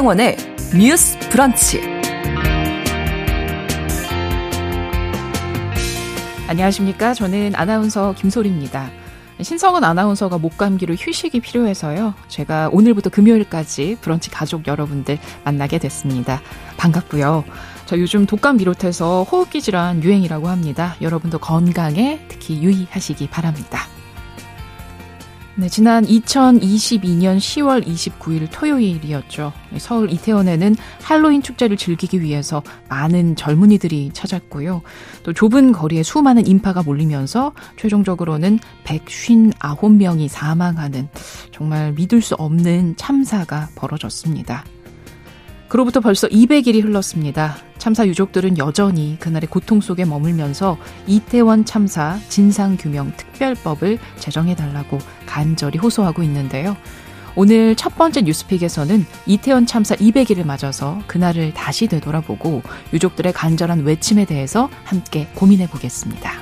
신상원의 뉴스 브런치. 안녕하십니까. 저는 아나운서 김소리입니다. 신성은 아나운서가 목감기로 휴식이 필요해서요. 제가 오늘부터 금요일까지 브런치 가족 여러분들 만나게 됐습니다. 반갑고요. 저 요즘 독감 비롯해서 호흡기 질환 유행이라고 합니다. 여러분도 건강에 특히 유의하시기 바랍니다. 네, 지난 2022년 10월 29일 토요일이었죠. 서울 이태원에는 할로윈 축제를 즐기기 위해서 많은 젊은이들이 찾았고요. 또 좁은 거리에 수많은 인파가 몰리면서 최종적으로는 159명이 사망하는 정말 믿을 수 없는 참사가 벌어졌습니다. 그로부터 벌써 200일이 흘렀습니다. 참사 유족들은 여전히 그날의 고통 속에 머물면서 이태원 참사 진상규명 특별법을 제정해달라고 간절히 호소하고 있는데요. 오늘 첫 번째 뉴스픽에서는 이태원 참사 200일을 맞아서 그날을 다시 되돌아보고 유족들의 간절한 외침에 대해서 함께 고민해보겠습니다.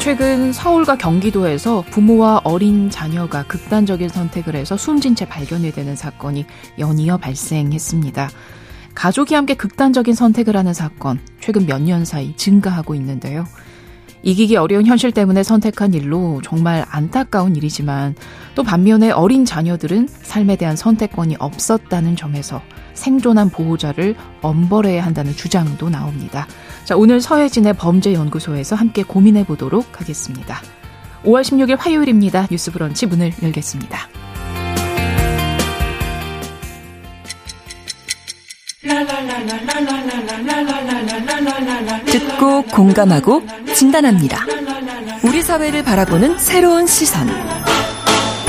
최근 서울과 경기도에서 부모와 어린 자녀가 극단적인 선택을 해서 숨진 채 발견이 되는 사건이 연이어 발생했습니다. 가족이 함께 극단적인 선택을 하는 사건, 최근 몇 년 사이 증가하고 있는데요. 이기기 어려운 현실 때문에 선택한 일로 정말 안타까운 일이지만 또 반면에 어린 자녀들은 삶에 대한 선택권이 없었다는 점에서 생존한 보호자를 엄벌해야 한다는 주장도 나옵니다. 자, 오늘 서혜진의 범죄연구소에서 함께 고민해 보도록 하겠습니다. 5월 16일 화요일입니다. 뉴스 브런치 문을 열겠습니다. 듣고 공감하고 진단합니다. 우리 사회를 바라보는 새로운 시선.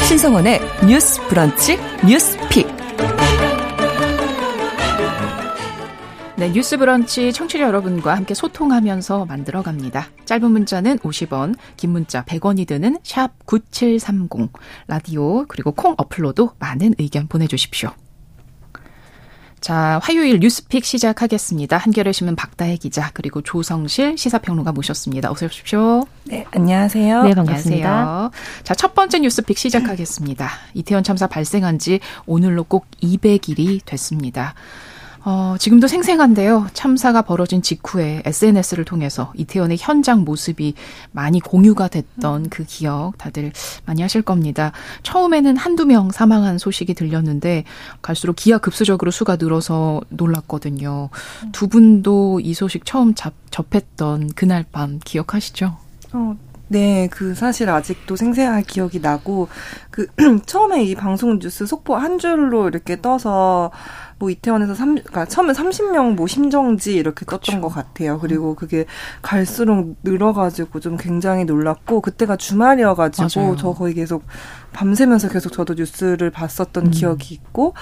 신성원의 뉴스 브런치 뉴스픽. 네, 뉴스 브런치 청취자 여러분과 함께 소통하면서 만들어갑니다. 짧은 문자는 50원, 긴 문자 100원이 드는 샵 9730, 라디오 그리고 콩 어플로도 많은 의견 보내주십시오. 자, 화요일 뉴스픽 시작하겠습니다. 한겨레신문 박다해 기자 그리고 조성실 시사평론가 모셨습니다. 어서 오십시오. 네, 안녕하세요. 네, 반갑습니다. 안녕하세요. 자, 첫 번째 뉴스픽 시작하겠습니다. 이태원 참사 발생한 지 오늘로 꼭 200일이 됐습니다. 지금도 생생한데요. 참사가 벌어진 직후에 SNS를 통해서 이태원의 현장 모습이 많이 공유가 됐던 그 기억 다들 많이 하실 겁니다. 처음에는 한두 명 사망한 소식이 들렸는데 갈수록 기하급수적으로 수가 늘어서 놀랐거든요. 두 분도 이 소식 처음 접했던 그날 밤 기억하시죠? 네, 그 사실 아직도 생생한 기억이 나고 그 처음에 이 방송 뉴스 속보 한 줄로 이렇게 떠서 뭐 이태원에서 그러니까 처음에 30명 뭐 심정지 이렇게 떴던 그렇죠. 것 같아요. 그리고 그게 갈수록 늘어가지고 좀 굉장히 놀랐고 그때가 주말이어가지고 맞아요. 저 거의 계속 밤새면서 계속 저도 뉴스를 봤었던 기억이 있고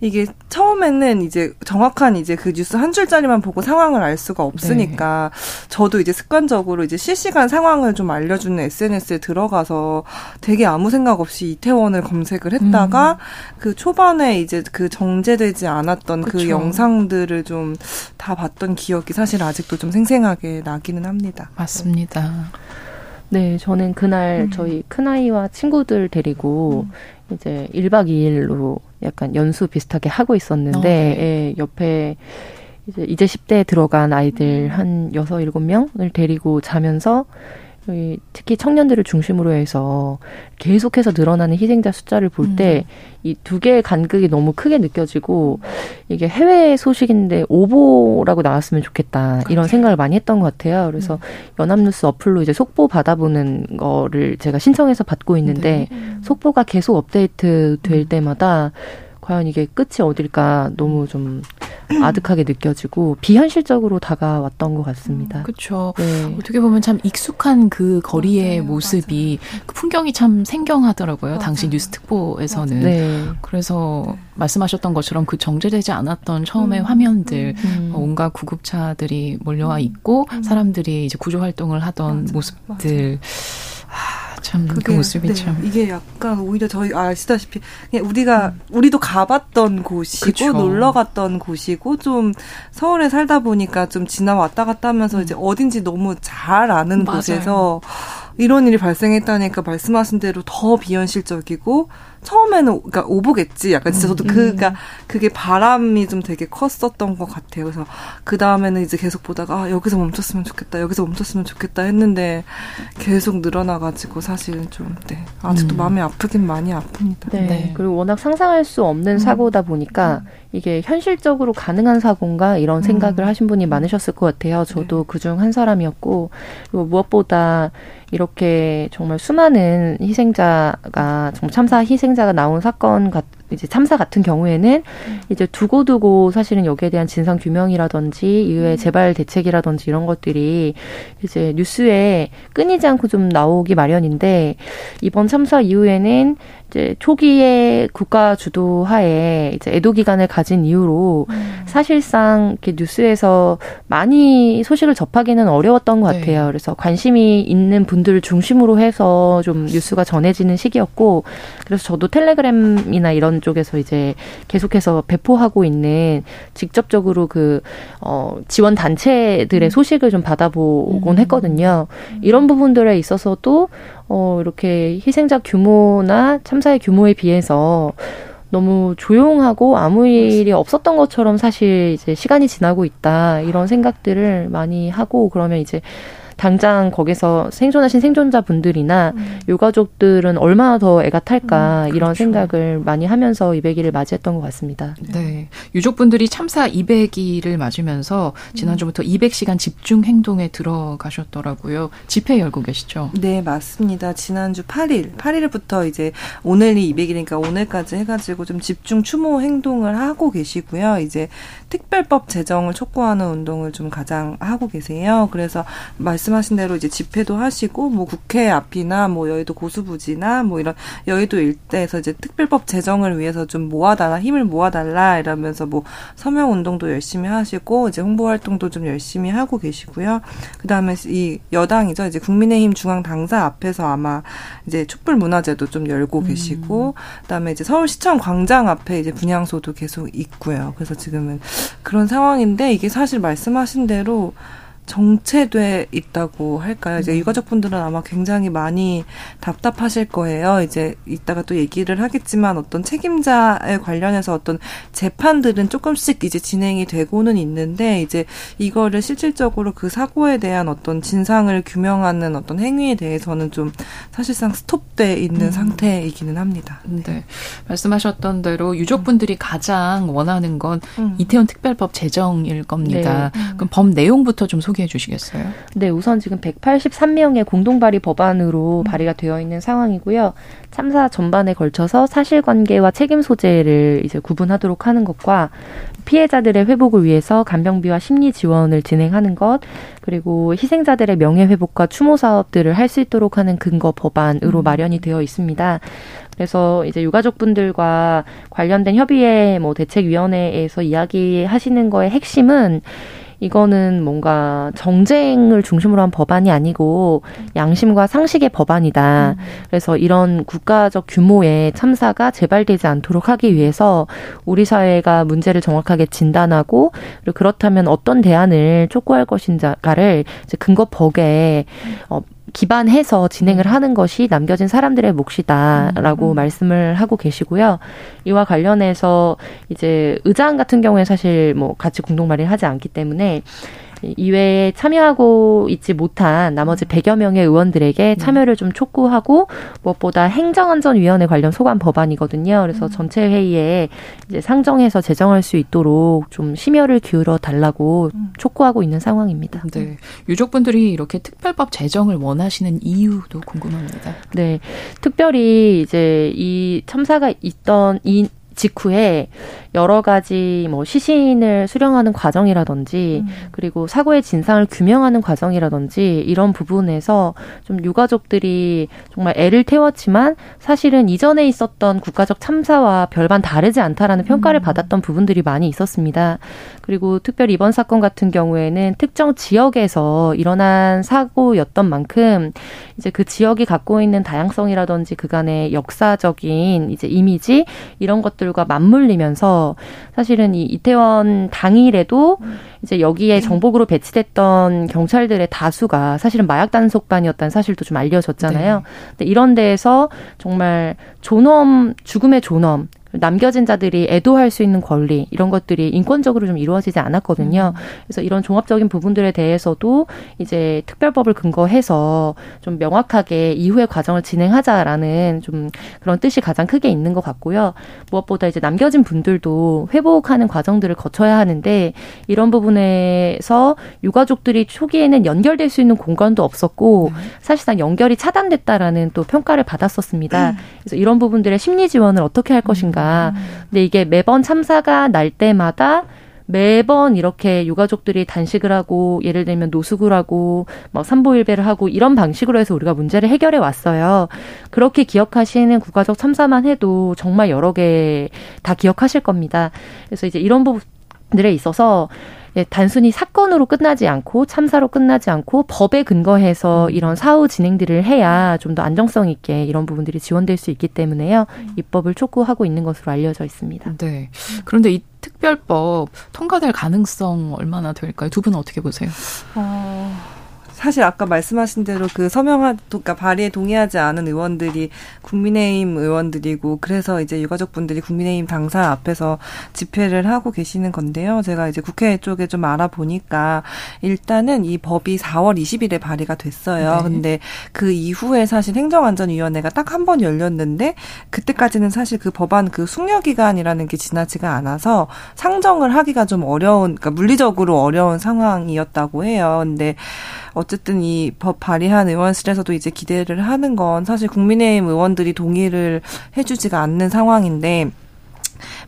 이게 처음에는 이제 정확한 이제 그 뉴스 한 줄짜리만 보고 상황을 알 수가 없으니까 네. 저도 이제 습관적으로 이제 실시간 상황을 좀 알려주는 SNS에 들어가서 되게 아무 생각 없이 이태원을 검색을 했다가 그 초반에 이제 그 정제되지 않은 않았던 그쵸. 그 영상들을 좀 다 봤던 기억이 사실 아직도 좀 생생하게 나기는 합니다. 맞습니다. 네, 저는 그날 저희 큰아이와 친구들 데리고 이제 1박 2일로 약간 연수 비슷하게 하고 있었는데 예, 옆에 이제 10대에 들어간 아이들 한 6, 7명을 데리고 자면서 특히 청년들을 중심으로 해서 계속해서 늘어나는 희생자 숫자를 볼 때 이 두 개의 간극이 너무 크게 느껴지고 이게 해외 소식인데 오보라고 나왔으면 좋겠다 이런 생각을 많이 했던 것 같아요. 그래서 연합뉴스 어플로 이제 속보 받아보는 거를 제가 신청해서 받고 있는데 속보가 계속 업데이트 될 때마다 과연 이게 끝이 어딜까 너무 좀 아득하게 느껴지고 비현실적으로 다가왔던 것 같습니다. 그렇죠. 네. 어떻게 보면 참 익숙한 그 거리의 맞아요, 모습이 맞아요. 그 풍경이 참 생경하더라고요. 맞아요. 당시 뉴스특보에서는. 네. 그래서 네. 말씀하셨던 것처럼 그 정제되지 않았던 처음의 화면들 뭔가 구급차들이 몰려와 있고 사람들이 이제 구조활동을 하던 맞아요. 모습들. 맞아요. 참 그게, 그 모습이 네, 참 이게 약간 오히려 저희 아시다시피 그냥 우리도 가봤던 곳이고 그쵸. 놀러 갔던 곳이고 좀 서울에 살다 보니까 좀 지나 왔다 갔다 하면서 이제 어딘지 너무 잘 아는 맞아요. 곳에서 이런 일이 발생했다니까 말씀하신 대로 더 비현실적이고 처음에는 그러니까 오보겠지 약간 진짜 저도 그러니까 그게 바람이 좀 되게 컸었던 것 같아요. 그래서 그 다음에는 이제 계속 보다가 아, 여기서 멈췄으면 좋겠다, 여기서 멈췄으면 좋겠다 했는데 계속 늘어나가지고 사실 좀 네, 아직도 마음이 아프긴 많이 아픕니다. 네. 네. 그리고 워낙 상상할 수 없는 사고다 보니까 이게 현실적으로 가능한 사고인가 이런 생각을 하신 분이 많으셨을 것 같아요. 저도 네. 그중 한 사람이었고 그리고 무엇보다 이렇게 정말 수많은 희생자가 정말 참사 희생자가 나온 사건 이제 참사 같은 경우에는 이제 두고두고 사실은 여기에 대한 진상 규명이라든지 이후에 재발 대책이라든지 이런 것들이 이제 뉴스에 끊이지 않고 좀 나오기 마련인데 이번 참사 이후에는 이제 초기에 국가 주도하에 이제 애도 기간을 가진 이후로 사실상 이렇게 뉴스에서 많이 소식을 접하기는 어려웠던 것 같아요. 네. 그래서 관심이 있는 분들을 중심으로 해서 좀 뉴스가 전해지는 시기였고 그래서 저도 텔레그램이나 이런 쪽에서 이제 계속해서 배포하고 있는 직접적으로 그 지원 단체들의 소식을 좀 받아보곤 했거든요. 이런 부분들에 있어서도 이렇게 희생자 규모나 참사의 규모에 비해서 너무 조용하고 아무 일이 없었던 것처럼 사실 이제 시간이 지나고 있다 이런 생각들을 많이 하고 그러면 이제 당장 거기서 생존하신 생존자분들이나 유가족들은 얼마나 더 애가 탈까 그렇죠. 이런 생각을 많이 하면서 200일을 맞이했던 것 같습니다. 네, 유족분들이 참사 200일을 맞으면서 지난주부터 200시간 집중 행동에 들어가셨더라고요. 집회 열고 계시죠? 네, 맞습니다. 지난주 8일부터 이제 오늘이 200일이니까 오늘까지 해가지고 좀 집중 추모 행동을 하고 계시고요. 이제 특별법 제정을 촉구하는 운동을 좀 가장 하고 계세요. 그래서 말씀하신 대로 이제 집회도 하시고 뭐 국회 앞이나 뭐 여의도 고수부지나 뭐 이런 여의도 일대에서 이제 특별법 제정을 위해서 좀 모아달라 힘을 모아달라 이러면서 뭐 서명 운동도 열심히 하시고 이제 홍보 활동도 좀 열심히 하고 계시고요. 그 다음에 이 여당이죠 이제 국민의힘 중앙 당사 앞에서 아마 이제 촛불 문화제도 좀 열고 계시고 그 다음에 이제 서울시청 광장 앞에 이제 분향소도 계속 있고요. 그래서 지금은 그런 상황인데 이게 사실 말씀하신 대로. 정체돼 있다고 할까요? 이제 유가족분들은 아마 굉장히 많이 답답하실 거예요. 이제 이따가 또 얘기를 하겠지만 어떤 책임자에 관련해서 어떤 재판들은 조금씩 이제 진행이 되고는 있는데 이제 이거를 실질적으로 그 사고에 대한 어떤 진상을 규명하는 어떤 행위에 대해서는 좀 사실상 스톱돼 있는 상태이기는 합니다. 네. 네. 말씀하셨던 대로 유족분들이 가장 원하는 건 이태원 특별법 제정일 겁니다. 네. 그럼 법 내용부터 좀 소개해 주시겠어요? 네, 우선 지금 183명의 공동 발의 법안으로 발의가 되어 있는 상황이고요. 참사 전반에 걸쳐서 사실관계와 책임 소재를 이제 구분하도록 하는 것과 피해자들의 회복을 위해서 간병비와 심리 지원을 진행하는 것, 그리고 희생자들의 명예 회복과 추모 사업들을 할 수 있도록 하는 근거 법안으로 마련이 되어 있습니다. 그래서 이제 유가족분들과 관련된 협의회 뭐 대책위원회에서 이야기하시는 거의 핵심은 이거는 뭔가 정쟁을 중심으로 한 법안이 아니고 양심과 상식의 법안이다. 그래서 이런 국가적 규모의 참사가 재발되지 않도록 하기 위해서 우리 사회가 문제를 정확하게 진단하고 그리고 그렇다면 어떤 대안을 촉구할 것인가를 이제 근거법에 기반해서 진행을 하는 것이 남겨진 사람들의 몫이다라고 말씀을 하고 계시고요. 이와 관련해서 이제 의장 같은 경우에 사실 뭐 같이 공동 발의를 하지 않기 때문에 이외에 참여하고 있지 못한 나머지 100여 명의 의원들에게 참여를 좀 촉구하고 무엇보다 행정안전위원회 관련 소관 법안이거든요. 그래서 전체 회의에 이제 상정해서 제정할 수 있도록 좀 심혈을 기울여 달라고 촉구하고 있는 상황입니다. 네. 유족분들이 이렇게 특별법 제정을 원하시는 이유도 궁금합니다. 네. 특별히 이제 이 참사가 있던 이 직후에 여러 가지 뭐 시신을 수령하는 과정이라든지 그리고 사고의 진상을 규명하는 과정이라든지 이런 부분에서 좀 유가족들이 정말 애를 태웠지만 사실은 이전에 있었던 국가적 참사와 별반 다르지 않다라는 평가를 받았던 부분들이 많이 있었습니다. 그리고 특별히 이번 사건 같은 경우에는 특정 지역에서 일어난 사고였던 만큼 이제 그 지역이 갖고 있는 다양성이라든지 그간의 역사적인 이제 이미지 이런 것들 것들과 맞물리면서 사실은 이 이태원 당일에도 이제 여기에 정복으로 배치됐던 경찰들의 다수가 사실은 마약 단속반이었다는 사실도 좀 알려졌잖아요. 네. 근데 이런 데에서 정말 존엄, 죽음의 존엄, 남겨진 자들이 애도할 수 있는 권리 이런 것들이 인권적으로 좀 이루어지지 않았거든요. 그래서 이런 종합적인 부분들에 대해서도 이제 특별법을 근거해서 좀 명확하게 이후의 과정을 진행하자라는 좀 그런 뜻이 가장 크게 있는 것 같고요. 무엇보다 이제 남겨진 분들도 회복하는 과정들을 거쳐야 하는데 이런 부분에서 유가족들이 초기에는 연결될 수 있는 공간도 없었고 사실상 연결이 차단됐다라는 또 평가를 받았었습니다. 그래서 이런 부분들의 심리 지원을 어떻게 할 것인가. 근데 이게 매번 참사가 날 때마다 매번 이렇게 유가족들이 단식을 하고 예를 들면 노숙을 하고 막 삼보일배를 하고 이런 방식으로 해서 우리가 문제를 해결해 왔어요. 그렇게 기억하시는 국가적 참사만 해도 정말 여러 개 다 기억하실 겁니다. 그래서 이제 이런 부분들에 있어서 단순히 사건으로 끝나지 않고 참사로 끝나지 않고 법에 근거해서 이런 사후 진행들을 해야 좀 더 안정성 있게 이런 부분들이 지원될 수 있기 때문에요. 입법을 촉구하고 있는 것으로 알려져 있습니다. 네. 그런데 이 특별법 통과될 가능성 얼마나 될까요? 두 분은 어떻게 보세요? 사실 아까 말씀하신 대로 그 그러니까 발의에 동의하지 않은 의원들이 국민의힘 의원들이고 그래서 이제 유가족분들이 국민의힘 당사 앞에서 집회를 하고 계시는 건데요. 제가 이제 국회 쪽에 좀 알아보니까 일단은 이 법이 4월 20일에 발의가 됐어요. 네. 근데 그 이후에 사실 행정안전위원회가 딱 한 번 열렸는데 그때까지는 사실 그 법안 그 숙려기간이라는 게 지나치가 않아서 상정을 하기가 좀 어려운, 그러니까 물리적으로 어려운 상황이었다고 해요. 근데 어쨌든 이 법 발의한 의원실에서도 이제 기대를 하는 건 사실 국민의힘 의원들이 동의를 해주지가 않는 상황인데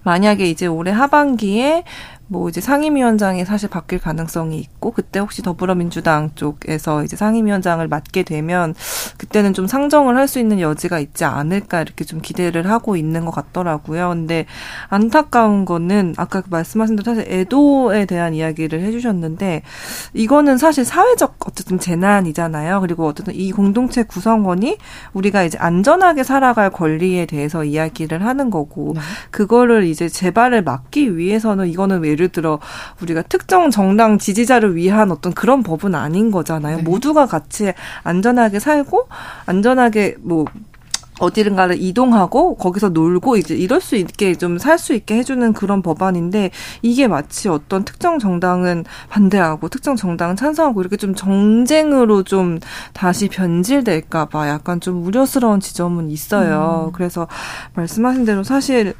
만약에 이제 올해 하반기에 뭐 이제 상임위원장이 사실 바뀔 가능성이 있고 그때 혹시 더불어민주당 쪽에서 이제 상임위원장을 맡게 되면 그때는 좀 상정을 할 수 있는 여지가 있지 않을까 이렇게 좀 기대를 하고 있는 것 같더라고요. 근데 안타까운 거는 아까 말씀하신 대로 사실 애도에 대한 이야기를 해주셨는데 이거는 사실 사회적 어쨌든 재난이잖아요. 그리고 어쨌든 이 공동체 구성원이 우리가 이제 안전하게 살아갈 권리에 대해서 이야기를 하는 거고 그거를 이제 재발을 막기 위해서는 이거는 예를 들어 우리가 특정 정당 지지자를 위한 어떤 그런 법은 아닌 거잖아요. 네. 모두가 같이 안전하게 살고 안전하게 뭐 어디론가를 이동하고 거기서 놀고 이제 이럴 수 있게 좀 살 수 있게 해주는 그런 법안인데 이게 마치 어떤 특정 정당은 반대하고 특정 정당은 찬성하고 이렇게 좀 정쟁으로 좀 다시 변질될까 봐 약간 좀 우려스러운 지점은 있어요. 그래서 말씀하신 대로 사실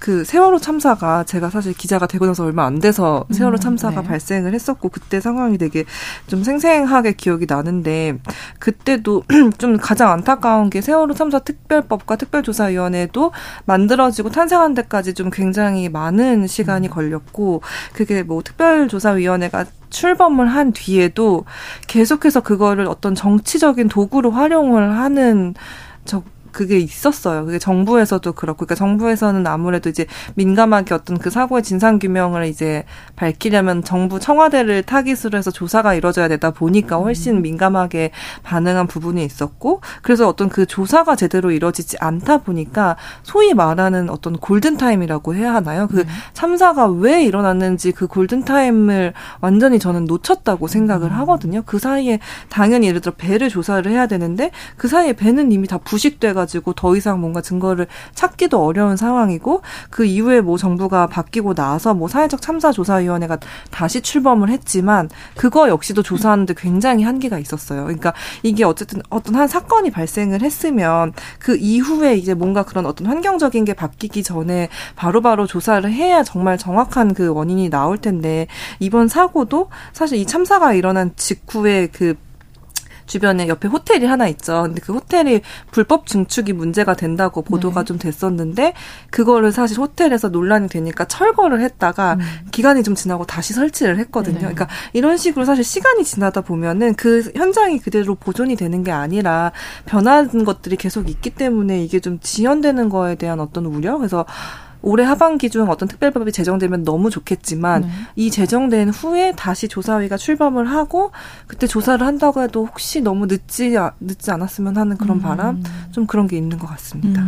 그 세월호 참사가 제가 사실 기자가 되고 나서 얼마 안 돼서 세월호 참사가 발생을 했었고 그때 상황이 되게 좀 생생하게 기억이 나는데 그때도 좀 가장 안타까운 게 세월호 참사 특별법과 특별조사위원회도 만들어지고 탄생한 데까지 좀 굉장히 많은 시간이 걸렸고 그게 뭐 특별조사위원회가 출범을 한 뒤에도 계속해서 그거를 어떤 정치적인 도구로 활용을 하는 그게 있었어요. 그게 정부에서도 그렇고, 그러니까 정부에서는 아무래도 이제 민감하게 어떤 그 사고의 진상 규명을 이제 밝히려면 정부 청와대를 타깃으로 해서 조사가 이루어져야 되다 보니까 훨씬 민감하게 반응한 부분이 있었고, 그래서 어떤 그 조사가 제대로 이루어지지 않다 보니까 소위 말하는 어떤 골든타임이라고 해야 하나요? 그 참사가 왜 일어났는지 그 골든타임을 완전히 저는 놓쳤다고 생각을 하거든요. 그 사이에 당연히 예를 들어 배를 조사를 해야 되는데 그 사이에 배는 이미 다 부식돼 가지고 더 이상 뭔가 증거를 찾기도 어려운 상황이고 그 이후에 뭐 정부가 바뀌고 나서 뭐 사회적 참사조사위원회가 다시 출범을 했지만 그거 역시도 조사하는데 굉장히 한계가 있었어요. 그러니까 이게 어쨌든 어떤 한 사건이 발생을 했으면 그 이후에 이제 뭔가 그런 어떤 환경적인 게 바뀌기 전에 바로바로 조사를 해야 정말 정확한 그 원인이 나올 텐데 이번 사고도 사실 이 참사가 일어난 직후에 그 주변에 옆에 호텔이 하나 있죠. 근데 그 호텔이 불법 증축이 문제가 된다고 보도가 좀 됐었는데 그거를 사실 호텔에서 논란이 되니까 철거를 했다가 기간이 좀 지나고 다시 설치를 했거든요. 그러니까 이런 식으로 사실 시간이 지나다 보면은 그 현장이 그대로 보존이 되는 게 아니라 변한 것들이 계속 있기 때문에 이게 좀 지연되는 거에 대한 어떤 우려? 그래서 올해 하반기 중 어떤 특별법이 제정되면 너무 좋겠지만 이 제정된 후에 다시 조사위가 출범을 하고 그때 조사를 한다고 해도 혹시 너무 늦지 않았으면 하는 그런 바람 좀 그런 게 있는 것 같습니다.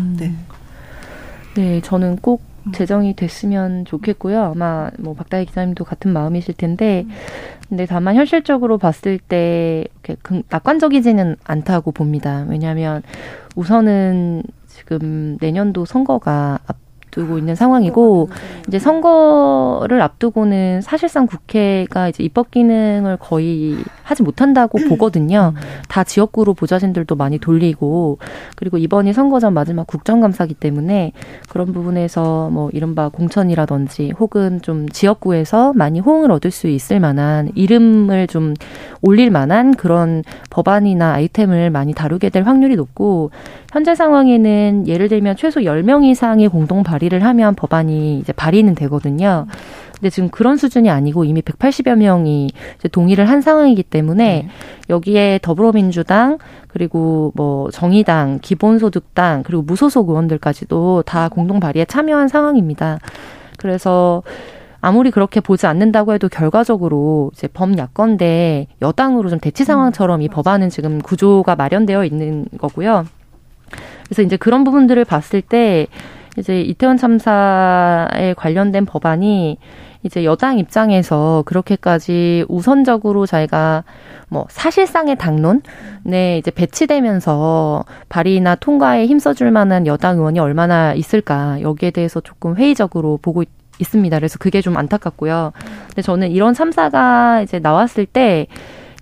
네, 저는 꼭 제정이 됐으면 좋겠고요. 아마 뭐 박다해 기자님도 같은 마음이실 텐데, 근데 다만 현실적으로 봤을 때 이렇게 낙관적이지는 않다고 봅니다. 왜냐하면 우선은 지금 내년도 선거가 앞두고 있는 상황이고, 이제 선거를 앞두고는 사실상 국회가 이제 입법 기능을 거의 하지 못한다고 보거든요. 다 지역구로 보좌진들도 많이 돌리고, 그리고 이번이 선거 전 마지막 국정감사기 때문에 그런 부분에서 뭐 이른바 공천이라든지 혹은 좀 지역구에서 많이 호응을 얻을 수 있을 만한, 이름을 좀 올릴 만한 그런 법안이나 아이템을 많이 다루게 될 확률이 높고, 현재 상황에는 예를 들면 최소 10명 이상의 공동 발의를 하면 법안이 이제 발의는 되거든요. 근데 지금 그런 수준이 아니고 이미 180여 명이 이제 동의를 한 상황이기 때문에, 여기에 더불어민주당, 그리고 뭐 정의당, 기본소득당, 그리고 무소속 의원들까지도 다 공동 발의에 참여한 상황입니다. 그래서 아무리 그렇게 보지 않는다고 해도 결과적으로 이제 범야권대 여당으로 좀 대치 상황처럼 이 법안은 지금 구조가 마련되어 있는 거고요. 그래서 이제 그런 부분들을 봤을 때 이제 이태원 참사에 관련된 법안이 이제 여당 입장에서 그렇게까지 우선적으로 자기가 뭐 사실상의 당론에 이제 배치되면서 발의나 통과에 힘써줄 만한 여당 의원이 얼마나 있을까, 여기에 대해서 조금 회의적으로 보고 있습니다. 그래서 그게 좀 안타깝고요. 근데 저는 이런 참사가 이제 나왔을 때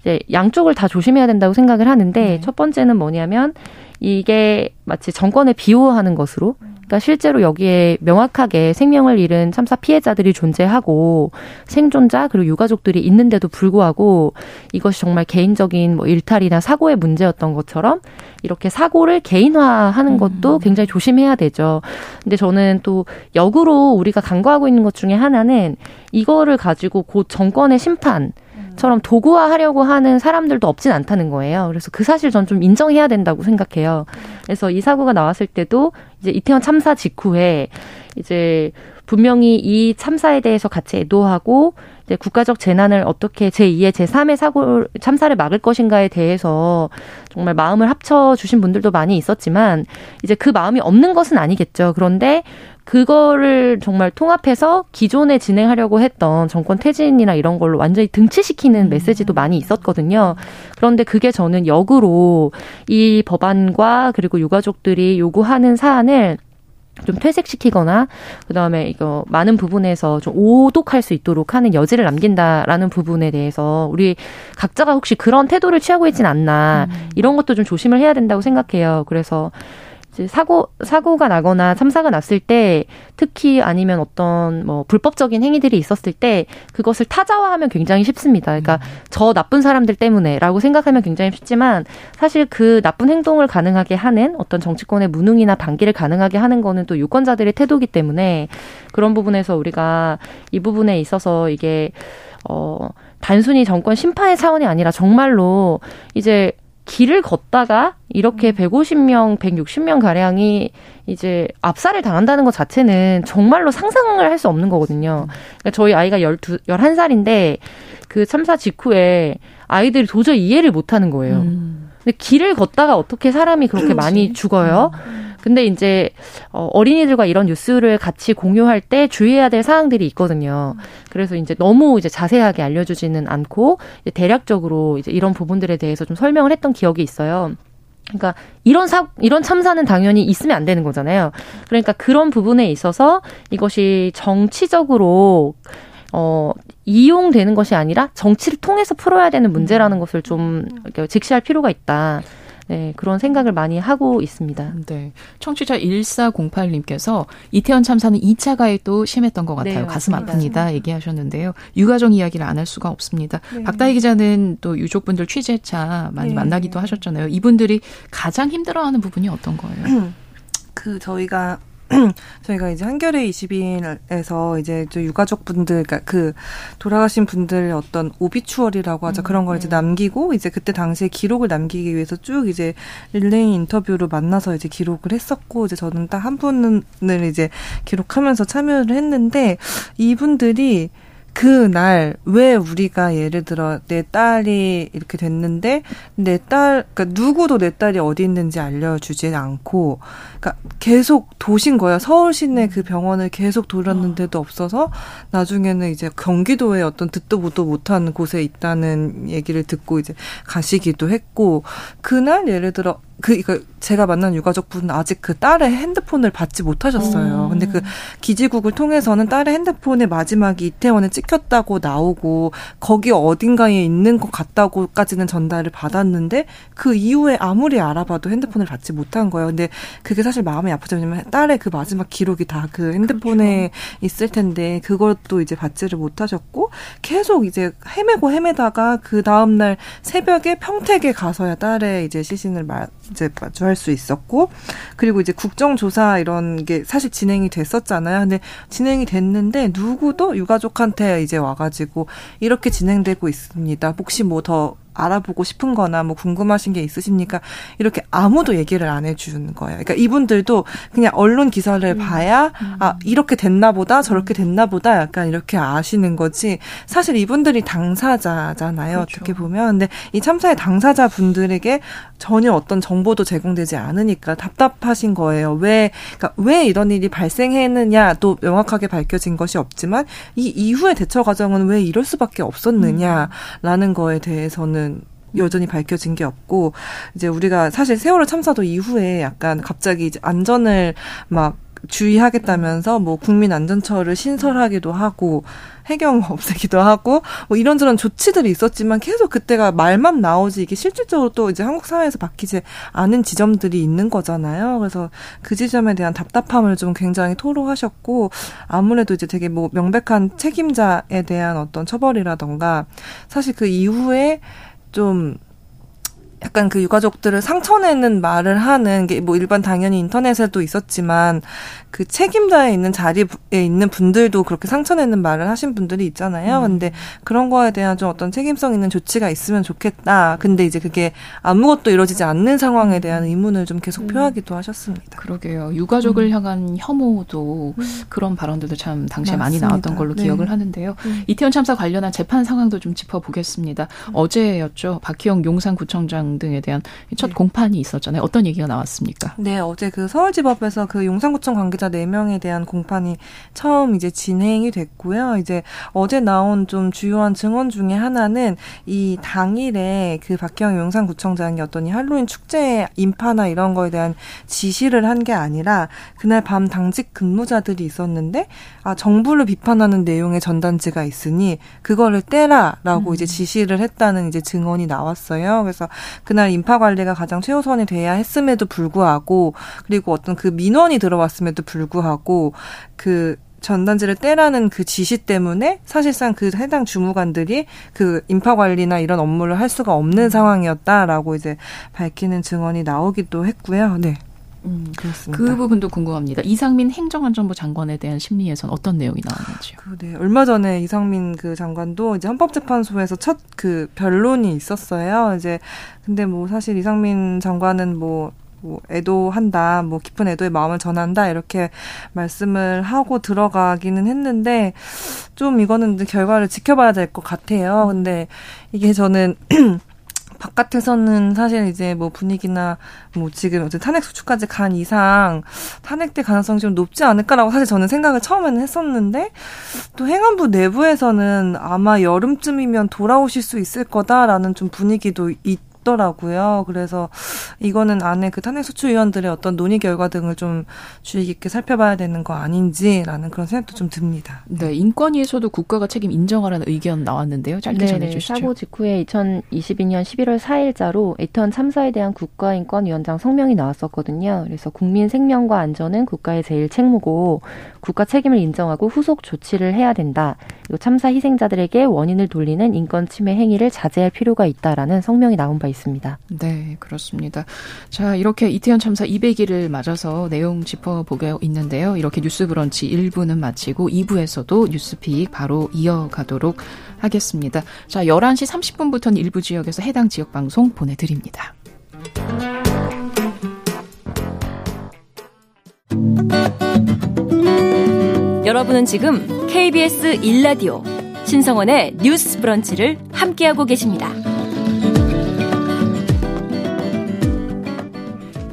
이제 양쪽을 다 조심해야 된다고 생각을 하는데, 첫 번째는 뭐냐면 이게 마치 정권에 비호하는 것으로, 그러니까 실제로 여기에 명확하게 생명을 잃은 참사 피해자들이 존재하고 생존자 그리고 유가족들이 있는데도 불구하고 이것이 정말 개인적인 뭐 일탈이나 사고의 문제였던 것처럼 이렇게 사고를 개인화하는 것도 굉장히 조심해야 되죠. 근데 저는 또 역으로 우리가 간과하고 있는 것 중에 하나는, 이거를 가지고 곧 정권의 심판 처럼 도구화하려고 하는 사람들도 없진 않다는 거예요. 그래서 그 사실 전 좀 인정해야 된다고 생각해요. 그래서 이 사고가 나왔을 때도 이제 이태원 참사 직후에 이제 분명히 이 참사에 대해서 같이 애도하고, 이제 국가적 재난을 어떻게 제2의 제3의 참사를 막을 것인가에 대해서 정말 마음을 합쳐주신 분들도 많이 있었지만, 이제 그 마음이 없는 것은 아니겠죠. 그런데 그거를 정말 통합해서 기존에 진행하려고 했던 정권 퇴진이나 이런 걸로 완전히 등치시키는 메시지도 많이 있었거든요. 그런데 그게 저는 역으로 이 법안과 그리고 유가족들이 요구하는 사안을 좀 퇴색시키거나, 그 다음에 이거 많은 부분에서 좀 오독할 수 있도록 하는 여지를 남긴다라는 부분에 대해서 우리 각자가 혹시 그런 태도를 취하고 있진 않나, 이런 것도 좀 조심을 해야 된다고 생각해요. 그래서 사고가 나거나 참사가 났을 때, 특히 아니면 어떤 뭐 불법적인 행위들이 있었을 때 그것을 타자화하면 굉장히 쉽습니다. 그러니까 저 나쁜 사람들 때문에라고 생각하면 굉장히 쉽지만, 사실 그 나쁜 행동을 가능하게 하는 어떤 정치권의 무능이나 방기를 가능하게 하는 거는 또 유권자들의 태도이기 때문에, 그런 부분에서 우리가 이 부분에 있어서 이게 단순히 정권 심판의 차원이 아니라 정말로 이제 길을 걷다가 이렇게 150명, 160명 가량이 이제 압살을 당한다는 것 자체는 정말로 상상을 할 수 없는 거거든요. 그러니까 저희 아이가 11살인데 그 참사 직후에 아이들이 도저히 이해를 못하는 거예요. 근데 길을 걷다가 어떻게 사람이 그렇게 많이 죽어요? 근데 이제 어린이들과 이런 뉴스를 같이 공유할 때 주의해야 될 사항들이 있거든요. 그래서 이제 너무 이제 자세하게 알려주지는 않고 이제 대략적으로 이제 이런 부분들에 대해서 좀 설명을 했던 기억이 있어요. 그러니까 이런 참사는 당연히 있으면 안 되는 거잖아요. 그러니까 그런 부분에 있어서 이것이 정치적으로 이용되는 것이 아니라 정치를 통해서 풀어야 되는 문제라는 것을 좀 직시할 필요가 있다. 네, 그런 생각을 많이 하고 있습니다. 네. 청취자 1408님께서 이태원 참사는 2차 가해도 심했던 것 같아요. 네, 가슴 아픕니다. 얘기하셨는데요. 유가족 이야기를 안 할 수가 없습니다. 네. 박다해 기자는 또 유족분들 취재차 많이 만나기도 하셨잖아요. 이분들이 가장 힘들어하는 부분이 어떤 거예요? 저희가 이제 한겨레 20일에서 이제 유가족분들, 그러니까 그 돌아가신 분들의 어떤 오비추얼이라고 하죠. 그런 걸 이제 남기고, 이제 그때 당시에 기록을 남기기 위해서 쭉 이제 릴레이 인터뷰로 만나서 이제 기록을 했었고, 이제 저는 딱 한 분을 이제 기록하면서 참여를 했는데, 이분들이 그날 왜 우리가 예를 들어 내 딸이 이렇게 됐는데 내 딸, 그러니까 누구도 내 딸이 어디 있는지 알려주진 않고, 그러니까 계속 도신 거야. 서울 시내 그 병원을 계속 돌았는데도 없어서 나중에는 이제 경기도에 어떤 듣도 보도 못한 곳에 있다는 얘기를 듣고 이제 가시기도 했고, 그날 예를 들어 그니까 제가 만난 유가족분은 아직 그 딸의 핸드폰을 받지 못하셨어요. 근데 그 기지국을 통해서는 딸의 핸드폰의 마지막이 이태원에 찍혔다고 나오고 거기 어딘가에 있는 것 같다고까지는 전달을 받았는데 그 이후에 아무리 알아봐도 핸드폰을 받지 못한 거예요. 근데 그게 사실 마음이 아프죠. 왜냐면 딸의 그 마지막 기록이 다 그 핸드폰에 그렇죠. 있을 텐데 그것도 이제 받지를 못하셨고 계속 이제 헤매고 헤매다가 그 다음날 새벽에 평택에 가서야 딸의 이제 시신을 이제 마주할 수 있었고, 그리고 이제 국정조사 이런 게 사실 진행이 됐었잖아요. 근데 진행이 됐는데 누구도 유가족한테 이제 와가지고 이렇게 진행되고 있습니다. 혹시 뭐 더 알아보고 싶은 거나 뭐 궁금하신 게 있으십니까? 이렇게 아무도 얘기를 안 해주는 거예요. 그러니까 이분들도 그냥 언론 기사를 봐야 아 이렇게 됐나 보다 저렇게 됐나 보다 약간 이렇게 아시는 거지 사실 이분들이 당사자잖아요. 그렇죠. 어떻게 보면. 근데 이 참사의 당사자분들에게 전혀 어떤 정보도 제공되지 않으니까 답답하신 거예요. 왜 이런 일이 발생했느냐 또 명확하게 밝혀진 것이 없지만 이 이후의 대처 과정은 왜 이럴 수밖에 없었느냐라는 거에 대해서는 여전히 밝혀진 게 없고, 이제 우리가 사실 세월호 참사도 이후에 약간 갑자기 이제 안전을 막 주의하겠다면서 뭐 국민안전처를 신설하기도 하고 해경 없애기도 하고 뭐 이런저런 조치들이 있었지만 계속 그때가 말만 나오지 이게 실질적으로 또 이제 한국 사회에서 바뀌지 않은 지점들이 있는 거잖아요. 그래서 그 지점에 대한 답답함을 좀 굉장히 토로하셨고 아무래도 이제 되게 뭐 명백한 책임자에 대한 어떤 처벌이라던가 사실 그 이후에 좀 약간 그 유가족들을 상처내는 말을 하는 게 뭐 일반 당연히 인터넷에도 있었지만 그 책임자에 있는 자리에 있는 분들도 그렇게 상처내는 말을 하신 분들이 있잖아요. 근데 그런 거에 대한 좀 어떤 책임성 있는 조치가 있으면 좋겠다. 근데 이제 그게 아무것도 이루어지지 않는 상황에 대한 의문을 좀 계속 표하기도 하셨습니다. 그러게요. 유가족을 향한 혐오도 그런 발언들도 참 당시에 맞습니다. 많이 나왔던 걸로 네. 기억을 하는데요. 이태원 참사 관련한 재판 상황도 좀 짚어보겠습니다. 어제였죠. 박희영 용산구청장 등에 대한 첫 네. 공판이 있었잖아요. 어떤 얘기가 나왔습니까? 네, 어제 그 서울지법에서 그 용산구청 관계자 4명에 대한 공판이 처음 이제 진행이 됐고요. 이제 어제 나온 좀 주요한 증언 중에 하나는 이 당일에 그 박희영 용산구청장이 어떤 이 할로윈 축제 인파나 이런 거에 대한 지시를 한 게 아니라 그날 밤 당직 근무자들이 있었는데 아, 정부를 비판하는 내용의 전단지가 있으니 그거를 떼라라고 이제 지시를 했다는 이제 증언이 나왔어요. 그래서 그날 인파관리가 가장 최우선이 돼야 했음에도 불구하고 그리고 어떤 그 민원이 들어왔음에도 불구하고 그 전단지를 떼라는 그 지시 때문에 사실상 그 해당 주무관들이 그 인파관리나 이런 업무를 할 수가 없는 상황이었다라고 이제 밝히는 증언이 나오기도 했고요. 네. 그렇습니다. 그 부분도 궁금합니다. 이상민 행정안전부 장관에 대한 심리에선 어떤 내용이 나왔는지요? 네, 얼마 전에 이상민 그 장관도 이제 헌법재판소에서 첫 그 변론이 있었어요. 이제 근데 뭐 사실 이상민 장관은 뭐 애도한다, 뭐 깊은 애도의 마음을 전한다 이렇게 말씀을 하고 들어가기는 했는데 좀 이거는 결과를 지켜봐야 될 것 같아요. 근데 이게 저는 바깥에서는 사실 이제 뭐 분위기나 뭐 지금 어쨌든 탄핵 소추까지 간 이상 탄핵될 가능성이 좀 높지 않을까라고 사실 저는 생각을 처음에는 했었는데 또 행안부 내부에서는 아마 여름쯤이면 돌아오실 수 있을 거다라는 좀 분위기도 있더라고요. 그래서 이거는 안에 그 탄핵 소추위원들의 어떤 논의 결과 등을 좀 주의 깊게 살펴봐야 되는 거 아닌지라는 그런 생각도 좀 듭니다. 네, 인권위에서도 국가가 책임 인정하라는 의견 나왔는데요. 짧게 전해주시죠. 사고 직후에 2022년 11월 4일자로 이태원 참사에 대한 국가인권위원장 성명이 나왔었거든요. 그래서 국민 생명과 안전은 국가의 제일 책무고 국가 책임을 인정하고 후속 조치를 해야 된다. 그리고 참사 희생자들에게 원인을 돌리는 인권 침해 행위를 자제할 필요가 있다라는 성명이 나온 바 있습니다. 네, 그렇습니다. 자, 이렇게 이태원 참사 200일을 맞아서 내용 짚어보고 있는데요. 이렇게 뉴스 브런치 1부는 마치고 2부에서도 뉴스픽 바로 이어가도록 하겠습니다. 자, 11시 30분부터는 일부 지역에서 해당 지역 방송 보내드립니다. 여러분은 지금 KBS 1라디오 신성은의 뉴스 브런치를 함께하고 계십니다.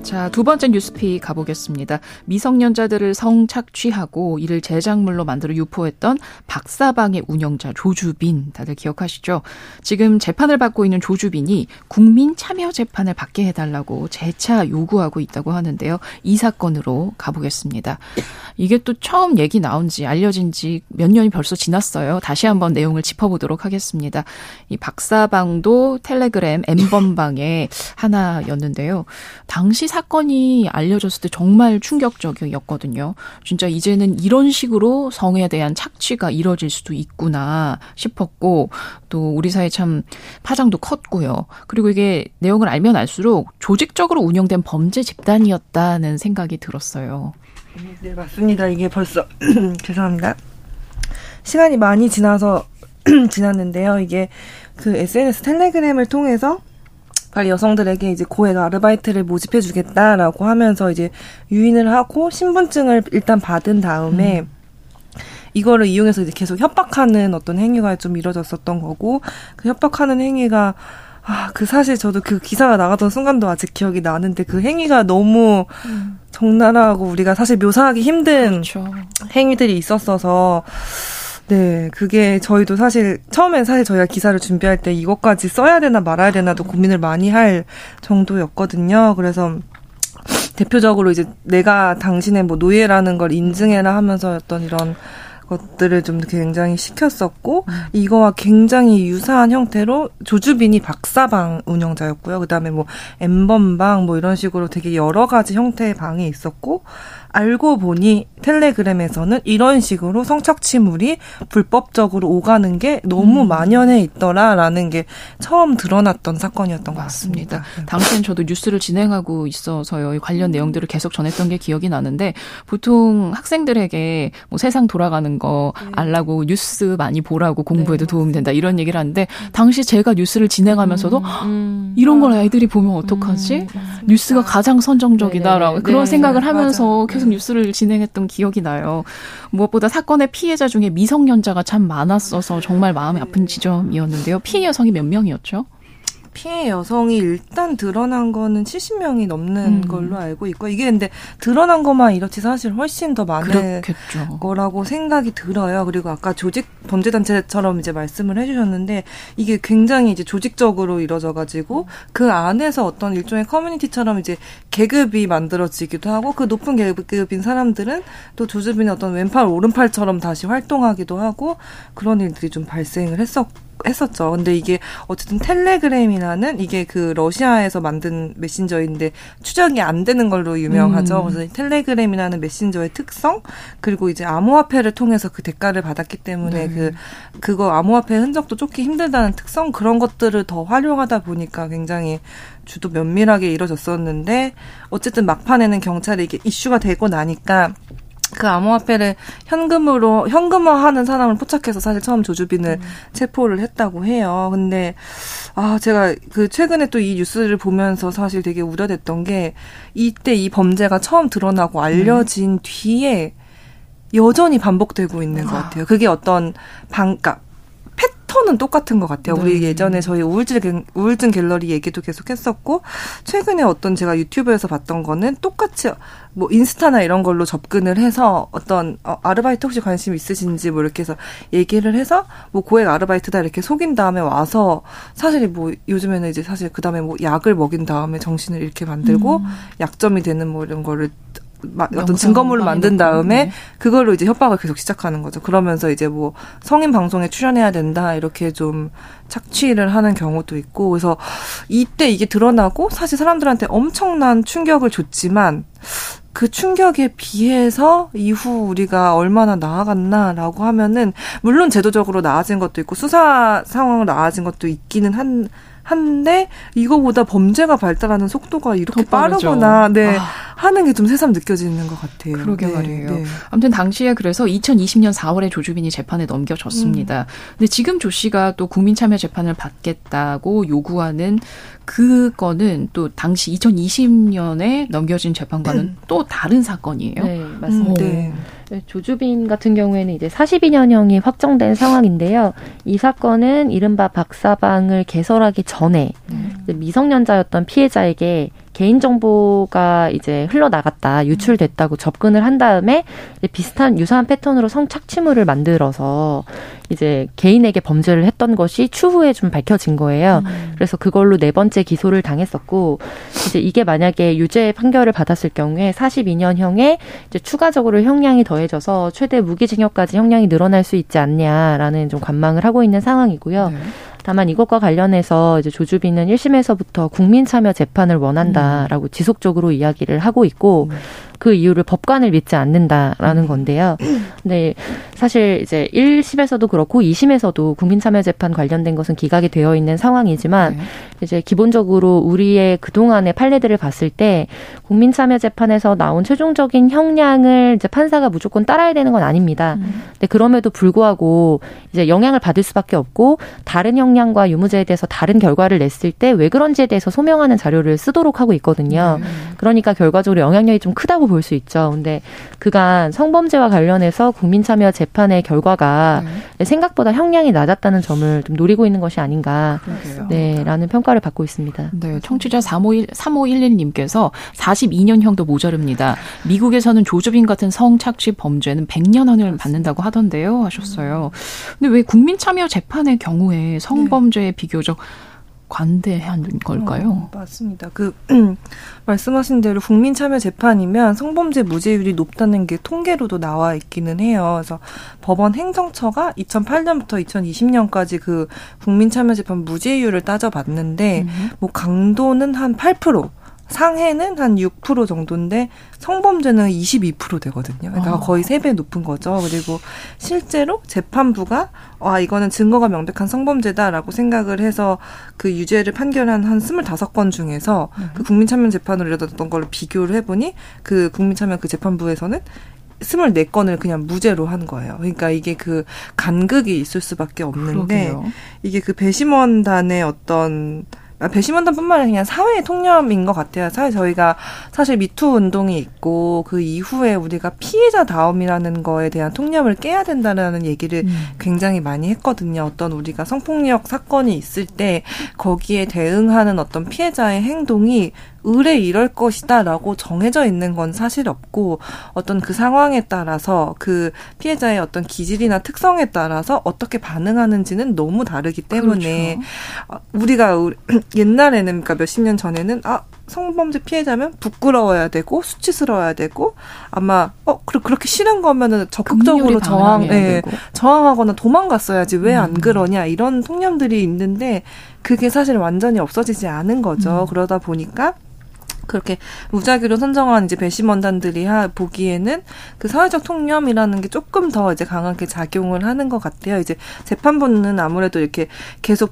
자, 두 번째 뉴스픽 가보겠습니다. 미성년자들을 성착취하고 이를 제작물로 만들어 유포했던 박사방의 운영자 조주빈, 다들 기억하시죠? 지금 재판을 받고 있는 조주빈이 국민 참여 재판을 받게 해달라고 재차 요구하고 있다고 하는데요. 이 사건으로 가보겠습니다. 이게 또 처음 얘기 나온 지 알려진 지 몇 년이 벌써 지났어요. 다시 한번 내용을 짚어보도록 하겠습니다. 이 박사방도 텔레그램 n번방의 하나였는데요. 당시 사건이 알려졌을 때 정말 충격적이었거든요. 진짜 이제는 이런 식으로 성에 대한 착취가 이뤄질 수도 있구나 싶었고, 또 우리 사회 참 파장도 컸고요. 그리고 이게 내용을 알면 알수록 조직적으로 운영된 범죄 집단이었다는 생각이 들었어요. 네, 맞습니다. 이게 벌써 죄송합니다. 시간이 많이 지났는데요. 이게 그 SNS 텔레그램을 통해서 여성들에게 이제 고액 아르바이트를 모집해주겠다라고 하면서 이제 유인을 하고 신분증을 일단 받은 다음에 이거를 이용해서 이제 계속 협박하는 어떤 행위가 좀 이뤄졌었던 거고, 그 협박하는 행위가 그 사실 저도 그 기사가 나가던 순간도 아직 기억이 나는데 그 행위가 너무 적나라하고 우리가 사실 묘사하기 힘든 그렇죠. 행위들이 있었어서 네, 그게 저희도 처음엔 저희가 기사를 준비할 때 이것까지 써야 되나 말아야 되나도 고민을 많이 할 정도였거든요. 그래서 대표적으로 이제 내가 당신의 뭐 노예라는 걸 인증해라 하면서 어떤 이런 것들을 좀 굉장히 시켰었고, 이거와 굉장히 유사한 형태로 조주빈이 박사방 운영자였고요. 그 다음에 뭐 n번방 뭐 이런 식으로 되게 여러 가지 형태의 방이 있었고, 알고 보니 텔레그램에서는 이런 식으로 성착취물이 불법적으로 오가는 게 너무 만연해 있더라라는 게 처음 드러났던 사건이었던 것 같습니다. 당시엔 저도 뉴스를 진행하고 있어서요. 관련 내용들을 계속 전했던 게 기억이 나는데, 보통 학생들에게 뭐 세상 돌아가는 거 알라고 뉴스 많이 보라고 공부에도 도움된다 이런 얘기를 하는데, 당시 제가 뉴스를 진행하면서도 이런 걸 아이들이 보면 어떡하지? 뉴스가 가장 선정적이다라고 그런 생각을 하면서 계속 뉴스를 진행했던 기억이 나요. 무엇보다 사건의 피해자 중에 미성년자가 참 많았어서 정말 마음이 아픈 지점이었는데요. 피해 여성이 몇 명이었죠? 피해 여성이 일단 드러난 거는 70명이 넘는 걸로 알고 있고, 이게 근데 드러난 것만 이렇지 사실 훨씬 더 많을 그렇겠죠. 거라고 생각이 들어요. 그리고 아까 조직 범죄단체처럼 이제 말씀을 해주셨는데, 이게 굉장히 이제 조직적으로 이뤄져가지고 그 안에서 어떤 일종의 커뮤니티처럼 이제 계급이 만들어지기도 하고, 그 높은 계급인 사람들은 또 조주빈의 어떤 왼팔 오른팔처럼 다시 활동하기도 하고, 그런 일들이 좀 발생을 했었죠. 근데 이게 어쨌든 텔레그램이라는 이게 그 러시아에서 만든 메신저인데 추적이 안 되는 걸로 유명하죠. 그래서 텔레그램이라는 메신저의 특성, 그리고 이제 암호화폐를 통해서 그 대가를 받았기 때문에 그거 암호화폐의 흔적도 쫓기 힘들다는 특성, 그런 것들을 더 활용하다 보니까 굉장히 주도 면밀하게 이뤄졌었는데, 어쨌든 막판에는 경찰이 이게 이슈가 되고 나니까 그 암호화폐를 현금화하는 사람을 포착해서 사실 처음 조주빈을 체포를 했다고 해요. 근데, 제가 그 최근에 또 이 뉴스를 보면서 사실 되게 우려됐던 게, 이때 이 범죄가 처음 드러나고 알려진 뒤에 여전히 반복되고 있는 것 같아요. 그게 어떤 패턴은 똑같은 것 같아요. 우리 예전에 저희 우울증갤러리 얘기도 계속 했었고, 최근에 어떤 제가 유튜브에서 봤던 거는 똑같이 뭐 인스타나 이런 걸로 접근을 해서 어떤 아르바이트 혹시 관심 있으신지 뭐 이렇게 해서 얘기를 해서 뭐 고액 아르바이트다 이렇게 속인 다음에 와서, 사실 뭐 요즘에는 이제 사실 그 다음에 뭐 약을 먹인 다음에 정신을 이렇게 만들고 약점이 되는 뭐 이런 거를 어떤 증거물을 만든 다음에 그걸로 이제 협박을 계속 시작하는 거죠. 그러면서 이제 뭐 성인 방송에 출연해야 된다 이렇게 좀 착취를 하는 경우도 있고, 그래서 이때 이게 드러나고 사실 사람들한테 엄청난 충격을 줬지만, 그 충격에 비해서 이후 우리가 얼마나 나아갔나라고 하면은, 물론 제도적으로 나아진 것도 있고 수사 상황 나아진 것도 있기는 한데 이거보다 범죄가 발달하는 속도가 이렇게 빠르구나 하는 게 좀 새삼 느껴지는 것 같아요. 그러게 말이에요. 네. 아무튼 당시에 그래서 2020년 4월에 조주빈이 재판에 넘겨졌습니다. 근데 지금 조 씨가 또 국민참여 재판을 받겠다고 요구하는 그거는 또 당시 2020년에 넘겨진 재판과는 또 다른 사건이에요. 네, 맞습니다. 네. 조주빈 같은 경우에는 이제 42년형이 확정된 상황인데요. 이 사건은 이른바 박사방을 개설하기 전에 미성년자였던 피해자에게 개인정보가 이제 흘러나갔다, 유출됐다고 접근을 한 다음에 비슷한 유사한 패턴으로 성착취물을 만들어서 이제 개인에게 범죄를 했던 것이 추후에 좀 밝혀진 거예요. 그래서 그걸로 4번째 기소를 당했었고, 이제 이게 만약에 유죄 판결을 받았을 경우에 42년형에 이제 추가적으로 형량이 더해져서 최대 무기징역까지 형량이 늘어날 수 있지 않냐라는 좀 관망을 하고 있는 상황이고요. 네. 다만 이것과 관련해서 이제 조주빈은 1심에서부터 국민 참여 재판을 원한다라고 지속적으로 이야기를 하고 있고 그 이유를 법관을 믿지 않는다라는 건데요. 근데 사실 이제 1심에서도 그렇고 2심에서도 국민 참여 재판 관련된 것은 기각이 되어 있는 상황이지만 이제 기본적으로 우리의 그동안의 판례들을 봤을 때 국민 참여 재판에서 나온 최종적인 형량을 이제 판사가 무조건 따라야 되는 건 아닙니다. 근데 그럼에도 불구하고 이제 영향을 받을 수밖에 없고 다른 형 과 유무죄에 대해서 다른 결과를 냈을 때 왜 그런지에 대해서 소명하는 자료를 쓰도록 하고 있거든요. 그러니까 결과적으로 영향력이 좀 크다고 볼 수 있죠. 근데 그간 성범죄와 관련해서 국민참여 재판의 결과가 생각보다 형량이 낮았다는 점을 좀 노리고 있는 것이 아닌가, 네, 라는 평가를 받고 있습니다. 네, 청취자 3511님께서 42년형도 모자릅니다. 미국에서는 조주빈 같은 성착취 범죄는 100년형을 받는다고 하던데요, 하셨어요. 근데 왜 국민참여 재판의 경우에 성범죄에 비교적 관대한 걸까요? 맞습니다. 말씀하신 대로 국민참여재판이면 성범죄 무죄율이 높다는 게 통계로도 나와 있기는 해요. 그래서 법원 행정처가 2008년부터 2020년까지 그 국민참여재판 무죄율을 따져봤는데 뭐 강도는 한 8%, 상해는 한 6% 정도인데 성범죄는 22% 되거든요. 그러니까 거의 3배 높은 거죠. 그리고 실제로 재판부가 이거는 증거가 명백한 성범죄다라고 생각을 해서 그 유죄를 판결한 한 25건 중에서 그 국민참여 재판으로 이뤄졌던 걸 비교를 해보니 그 국민참여 그 재판부에서는 24건을 그냥 무죄로 한 거예요. 그러니까 이게 그 간극이 있을 수밖에 없는데 그러게요. 이게 그 배심원단의 어떤 배심원단뿐만 아니라 그냥 사회의 통념인 것 같아요. 저희가 사실 미투 운동이 있고 그 이후에 우리가 피해자다움이라는 거에 대한 통념을 깨야 된다는 얘기를 굉장히 많이 했거든요. 어떤 우리가 성폭력 사건이 있을 때 거기에 대응하는 어떤 피해자의 행동이 의뢰 이럴 것이다 라고 정해져 있는 건 사실 없고 어떤 그 상황에 따라서 그 피해자의 어떤 기질이나 특성에 따라서 어떻게 반응하는지는 너무 다르기 때문에 그렇죠. 우리가 옛날에는 그러니까 몇십 년 전에는 성범죄 피해자면 부끄러워야 되고 수치스러워야 되고 아마 그렇게 싫은 거면은 적극적으로 저항하거나 도망갔어야지 왜 안 그러냐 이런 통념들이 있는데 그게 사실 완전히 없어지지 않은 거죠. 그러다 보니까 그렇게 무작위로 선정한 이제 배심원단들이 보기에는 그 사회적 통념이라는 게 조금 더 이제 강하게 작용을 하는 것 같아요. 이제 재판부는 아무래도 이렇게 계속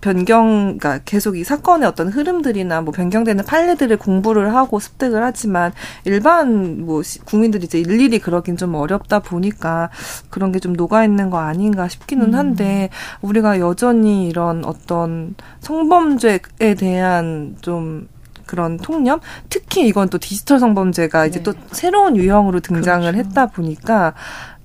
계속 이 사건의 어떤 흐름들이나 뭐 변경되는 판례들을 공부를 하고 습득을 하지만 일반 뭐 국민들이 이제 일일이 그러긴 좀 어렵다 보니까 그런 게 좀 녹아있는 거 아닌가 싶기는 한데 우리가 여전히 이런 어떤 성범죄에 대한 좀 그런 통념, 특히 이건 또 디지털 성범죄가 이제 또 새로운 유형으로 등장을 그렇죠. 했다 보니까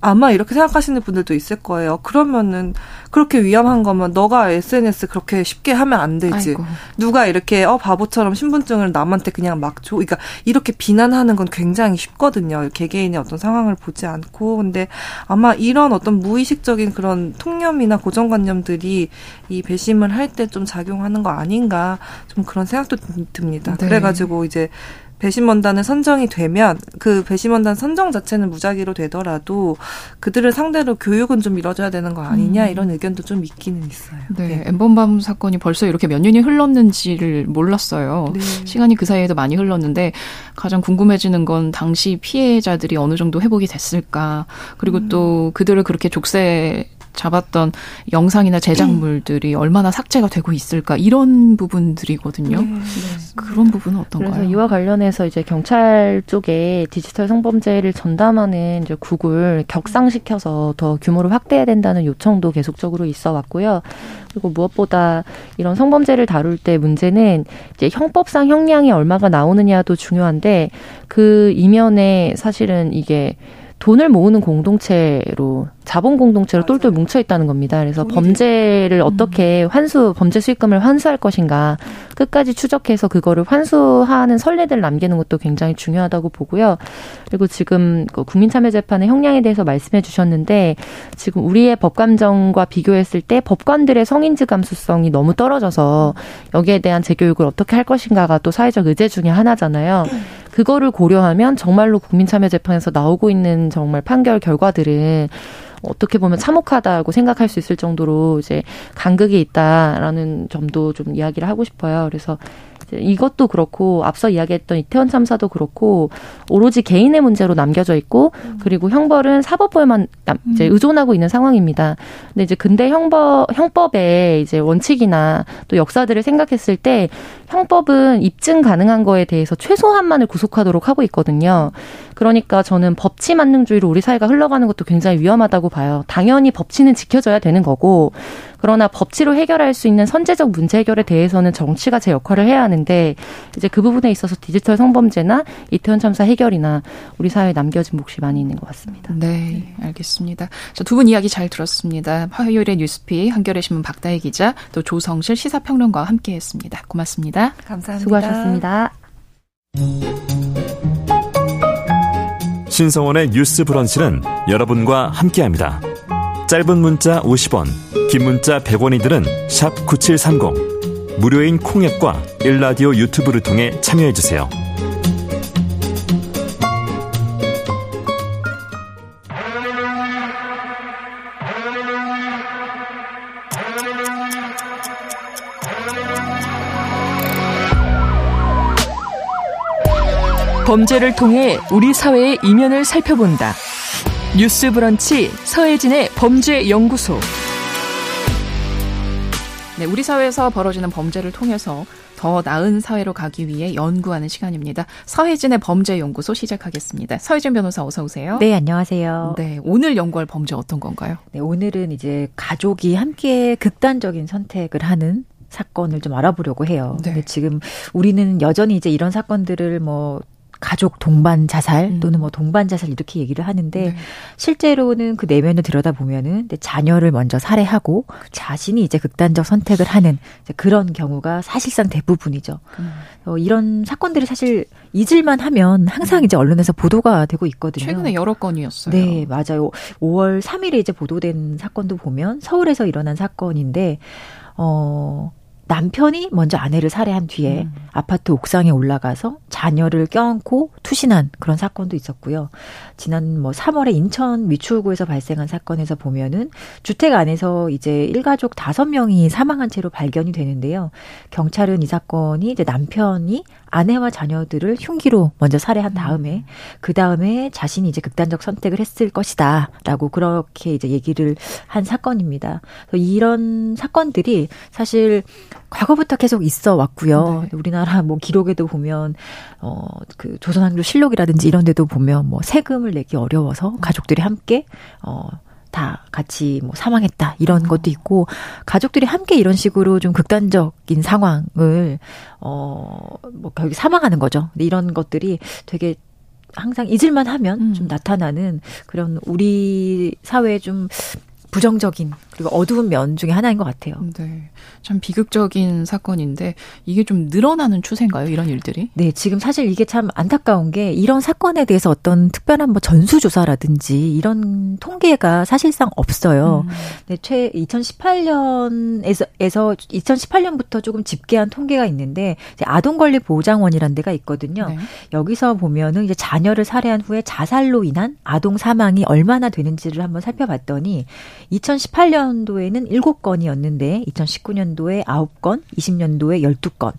아마 이렇게 생각하시는 분들도 있을 거예요. 그러면은 그렇게 위험한 거면 너가 SNS 그렇게 쉽게 하면 안 되지. 아이고. 누가 이렇게 바보처럼 신분증을 남한테 그냥 막 줘. 그러니까 이렇게 비난하는 건 굉장히 쉽거든요. 개개인의 어떤 상황을 보지 않고. 근데 아마 이런 어떤 무의식적인 그런 통념이나 고정관념들이 이 배심을 할 때 좀 작용하는 거 아닌가 좀 그런 생각도 듭니다. 네. 그래가지고 이제 배심원단은 선정이 되면 그 배심원단 선정 자체는 무작위로 되더라도 그들을 상대로 교육은 좀 이뤄져야 되는 거 아니냐 이런 의견도 좀 있기는 있어요. 네, n번방 사건이 벌써 이렇게 몇 년이 흘렀는지를 몰랐어요. 네. 시간이 그 사이에도 많이 흘렀는데 가장 궁금해지는 건 당시 피해자들이 어느 정도 회복이 됐을까 그리고 또 그들을 그렇게 족쇄 잡았던 영상이나 제작물들이 얼마나 삭제가 되고 있을까 이런 부분들이거든요. 네, 그런 부분은 어떤가요? 그래서 이와 관련해서 이제 경찰 쪽에 디지털 성범죄를 전담하는 이제 국을 격상시켜서 더 규모를 확대해야 된다는 요청도 계속적으로 있어 왔고요. 그리고 무엇보다 이런 성범죄를 다룰 때 문제는 이제 형법상 형량이 얼마가 나오느냐도 중요한데 그 이면에 사실은 이게 돈을 모으는 공동체로, 자본 공동체로 똘똘 뭉쳐있다는 겁니다. 그래서 범죄를 어떻게 범죄 수익금을 환수할 것인가 끝까지 추적해서 그거를 환수하는 선례들을 남기는 것도 굉장히 중요하다고 보고요. 그리고 지금 국민참여재판의 형량에 대해서 말씀해 주셨는데, 지금 우리의 법감정과 비교했을 때 법관들의 성인지 감수성이 너무 떨어져서 여기에 대한 재교육을 어떻게 할 것인가가 또 사회적 의제 중에 하나잖아요. 그거를 고려하면 정말로 국민참여재판에서 나오고 있는 정말 판결 결과들은 어떻게 보면 참혹하다고 생각할 수 있을 정도로 이제 간극이 있다라는 점도 좀 이야기를 하고 싶어요. 그래서 이것도 그렇고 앞서 이야기했던 이태원 참사도 그렇고 오로지 개인의 문제로 남겨져 있고, 그리고 형벌은 사법부에만 이제 의존하고 있는 상황입니다. 근데 이제 형법의 이제 원칙이나 또 역사들을 생각했을 때 형법은 입증 가능한 거에 대해서 최소한만을 구속하도록 하고 있거든요. 그러니까 저는 법치 만능주의로 우리 사회가 흘러가는 것도 굉장히 위험하다고 봐요. 당연히 법치는 지켜져야 되는 거고, 그러나 법치로 해결할 수 있는 선제적 문제 해결에 대해서는 정치가 제 역할을 해야 하는데, 이제 그 부분에 있어서 디지털 성범죄나 이태원 참사 해결이나 우리 사회에 남겨진 몫이 많이 있는 것 같습니다. 네, 알겠습니다. 두 분 이야기 잘 들었습니다. 화요일의 뉴스픽 한겨레신문 박다해 기자, 또 조성실 시사평론가와 함께했습니다. 고맙습니다. 감사합니다. 수고하셨습니다. 신성원의 뉴스 브런치는 여러분과 함께합니다. 짧은 문자 50원, 긴 문자 100원이들은 샵 9730, 무료인 콩앱과 일라디오 유튜브를 통해 참여해주세요. 범죄를 통해 우리 사회의 이면을 살펴본다. 뉴스 브런치 서혜진의 범죄연구소. 네, 우리 사회에서 벌어지는 범죄를 통해서 더 나은 사회로 가기 위해 연구하는 시간입니다. 서혜진의 범죄연구소 시작하겠습니다. 서혜진 변호사 어서 오세요. 네, 안녕하세요. 네, 오늘 연구할 범죄 어떤 건가요? 네, 오늘은 이제 가족이 함께 극단적인 선택을 하는 사건을 좀 알아보려고 해요. 네. 근데 지금 우리는 여전히 이제 이런 사건들을 뭐 가족 동반 자살 또는 뭐 동반 자살 이렇게 얘기를 하는데, 네. 실제로는 그 내면을 들여다보면은 자녀를 먼저 살해하고 자신이 이제 극단적 선택을 하는 이제 그런 경우가 사실상 대부분이죠. 이런 사건들이 사실 잊을만 하면 항상 이제 언론에서 보도가 되고 있거든요. 최근에 여러 건이었어요. 네, 맞아요. 5월 3일에 이제 보도된 사건도 보면 서울에서 일어난 사건인데, 남편이 먼저 아내를 살해한 뒤에 아파트 옥상에 올라가서 자녀를 껴안고 투신한 그런 사건도 있었고요. 지난 3월에 인천 위추구에서 발생한 사건에서 보면은 주택 안에서 이제 일가족 5명이 사망한 채로 발견이 되는데요. 경찰은 이 사건이 이제 남편이 아내와 자녀들을 흉기로 먼저 살해한 다음에 그 다음에 자신이 이제 극단적 선택을 했을 것이다라고 그렇게 이제 얘기를 한 사건입니다. 그래서 이런 사건들이 사실 과거부터 계속 있어 왔고요. 네. 우리나라 기록에도 보면 그 조선왕조 실록이라든지 이런 데도 보면 세금을 내기 어려워서 가족들이 함께 다 같이 사망했다 이런 것도 있고, 가족들이 함께 이런 식으로 좀 극단적인 상황을 결국 사망하는 거죠. 근데 이런 것들이 되게 항상 잊을만 하면 좀 나타나는 그런 우리 사회의 좀 부정적인 그리고 어두운 면 중에 하나인 것 같아요. 네, 참 비극적인 사건인데 이게 좀 늘어나는 추세인가요? 이런 일들이? 네, 지금 사실 이게 참 안타까운 게 이런 사건에 대해서 어떤 특별한 전수조사라든지 이런 통계가 사실상 없어요. 네, 2018년부터 조금 집계한 통계가 있는데, 아동권리보장원이라는 데가 있거든요. 네. 여기서 보면은 이제 자녀를 살해한 후에 자살로 인한 아동 사망이 얼마나 되는지를 한번 살펴봤더니 2018년도에는 7건이었는데 2019년도에 9건, 20년도에 12건,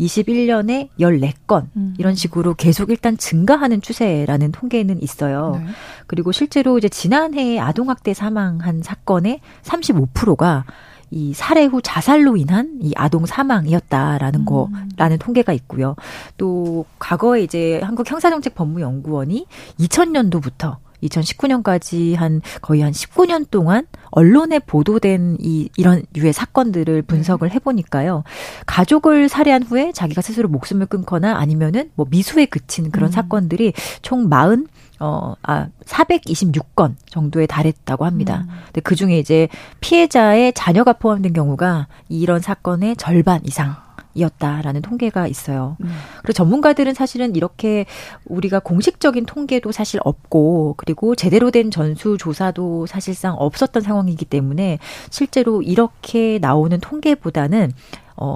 21년에 14건 이런 식으로 계속 일단 증가하는 추세라는 통계는 있어요. 네. 그리고 실제로 이제 지난해 아동학대 사망한 사건의 35%가 이 살해 후 자살로 인한 이 아동 사망이었다라는 거라는 통계가 있고요. 또 과거에 이제 한국형사정책법무연구원이 2000년도부터 2019년까지 거의 한 19년 동안 언론에 보도된 이런 유해 사건들을 분석을 해보니까요. 가족을 살해한 후에 자기가 스스로 목숨을 끊거나 아니면은 미수에 그친 그런 사건들이 총 40 426건 정도에 달했다고 합니다. 근데 그 중에 이제 피해자의 자녀가 포함된 경우가 이런 사건의 절반 이상. 이었다라는 통계가 있어요. 그리고 전문가들은 사실은 이렇게 우리가 공식적인 통계도 사실 없고 그리고 제대로 된 전수조사도 사실상 없었던 상황이기 때문에 실제로 이렇게 나오는 통계보다는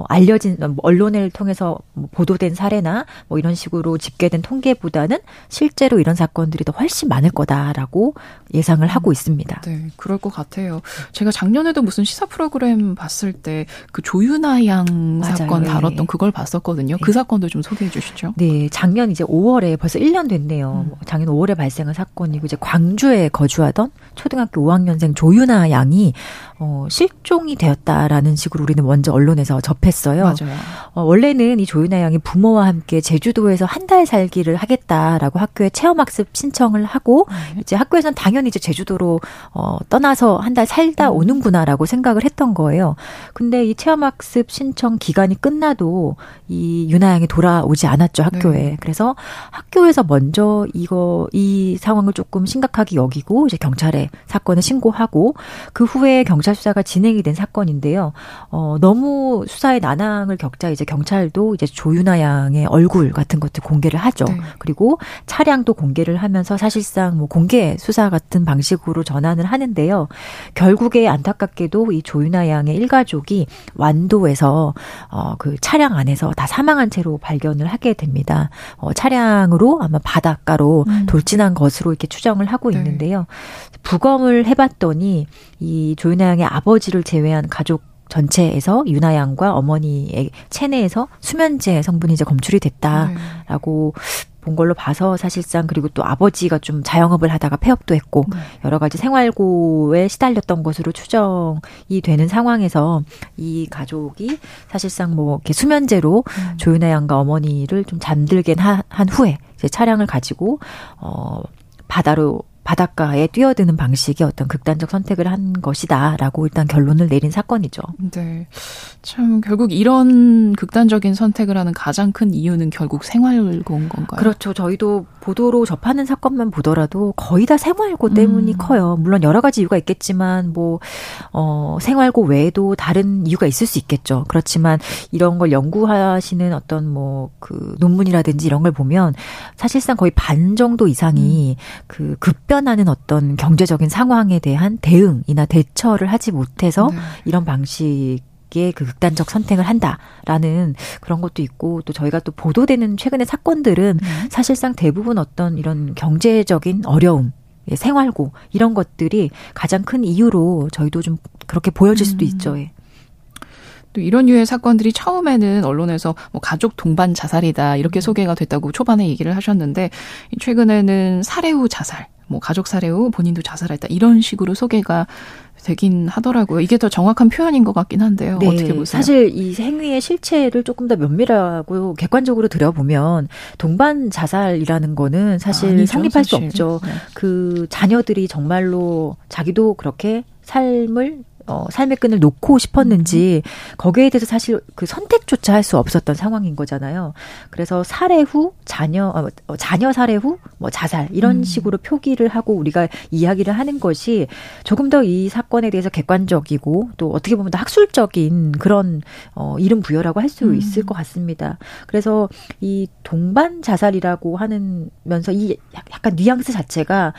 알려진 언론을 통해서 보도된 사례나 뭐 이런 식으로 집계된 통계보다는 실제로 이런 사건들이 더 훨씬 많을 거다라고 예상을 하고 있습니다. 네, 그럴 것 같아요. 제가 작년에도 무슨 시사 프로그램 봤을 때 그 조윤아 양 맞아요. 사건 다뤘던 네. 그걸 봤었거든요. 그 네. 사건도 좀 소개해 주시죠. 네, 작년 이제 5월에 벌써 1년 됐네요. 작년 5월에 발생한 사건이고 이제 광주에 거주하던 초등학교 5학년생 조윤아 양이 실종이 되었다라는 식으로 우리는 먼저 언론에서 접했어요. 맞아요. 원래는 이 조윤아 양이 부모와 함께 제주도에서 한 달 살기를 하겠다라고 학교에 체험학습 신청을 하고 이제 학교에서는 당연히 이제 제주도로 떠나서 한 달 살다 오는구나라고 생각을 했던 거예요. 근데 이 체험학습 신청 기간이 끝나도 이 유나 양이 돌아오지 않았죠 학교에. 네. 그래서 학교에서 먼저 이 상황을 조금 심각하게 여기고 이제 경찰에 사건을 신고하고 그 후에 경찰 수사가 진행이 된 사건인데요. 너무 수사의 난항을 겪자 이제 경찰도 이제 조윤아 양의 얼굴 같은 것도 공개를 하죠. 네. 그리고 차량도 공개를 하면서 사실상 뭐 공개 수사 같은 방식으로 전환을 하는데요. 결국에 안타깝게도 이 조윤아 양의 일가족이 완도에서 그 차량 안에서 다 사망한 채로 발견을 하게 됩니다. 차량으로 아마 바닷가로 돌진한 것으로 이렇게 추정을 하고 네. 있는데요. 부검을 해봤더니 이 조윤아 양의 아버지를 제외한 가족 전체에서 유나 양과 어머니의 체내에서 수면제 성분이 이제 검출이 됐다라고 본 걸로 봐서 사실상 그리고 또 아버지가 좀 자영업을 하다가 폐업도 했고 여러 가지 생활고에 시달렸던 것으로 추정이 되는 상황에서 이 가족이 사실상 뭐 이렇게 수면제로 조윤아 양과 어머니를 좀 잠들게 한 후에 이제 차량을 가지고 바닷가에 뛰어드는 방식의 어떤 극단적 선택을 한 것이다라고 일단 결론을 내린 사건이죠. 네, 참 결국 이런 극단적인 선택을 하는 가장 큰 이유는 결국 생활고인 건가요? 그렇죠. 저희도 보도로 접하는 사건만 보더라도 거의 다 생활고 때문이 커요. 물론 여러 가지 이유가 있겠지만 뭐 생활고 외에도 다른 이유가 있을 수 있겠죠. 그렇지만 이런 걸 연구하시는 어떤 뭐 그 논문이라든지 이런 걸 보면 사실상 거의 반 정도 이상이 그 급변하는 어떤 경제적인 상황에 대한 대응이나 대처를 하지 못해서 네. 이런 방식의 그 극단적 선택을 한다라는 그런 것도 있고 또 저희가 또 보도되는 최근의 사건들은 사실상 대부분 어떤 이런 경제적인 어려움, 생활고 이런 것들이 가장 큰 이유로 저희도 좀 그렇게 보여질 수도 있죠. 예. 또 이런 유의 사건들이 처음에는 언론에서 뭐 가족 동반 자살이다 이렇게 소개가 됐다고 초반에 얘기를 하셨는데 최근에는 살해 후 자살, 뭐 가족 살해 후 본인도 자살했다 이런 식으로 소개가 되긴 하더라고요. 이게 더 정확한 표현인 것 같긴 한데요. 네, 어떻게 보세요? 사실 이 행위의 실체를 조금 더 면밀하고 객관적으로 들여보면 동반 자살이라는 거는 사실 성립할 사실. 수 없죠. 네. 그 자녀들이 정말로 자기도 그렇게 삶의 끈을 놓고 싶었는지 거기에 대해서 사실 그 선택조차 할 수 없었던 상황인 거잖아요. 그래서 살해 후 자녀 살해 후 뭐 자살 이런 식으로 표기를 하고 우리가 이야기를 하는 것이 조금 더 이 사건에 대해서 객관적이고 또 어떻게 보면 더 학술적인 그런 이름 부여라고 할 수 있을 것 같습니다. 그래서 이 동반 자살이라고 하면서 이 약간 뉘앙스 자체가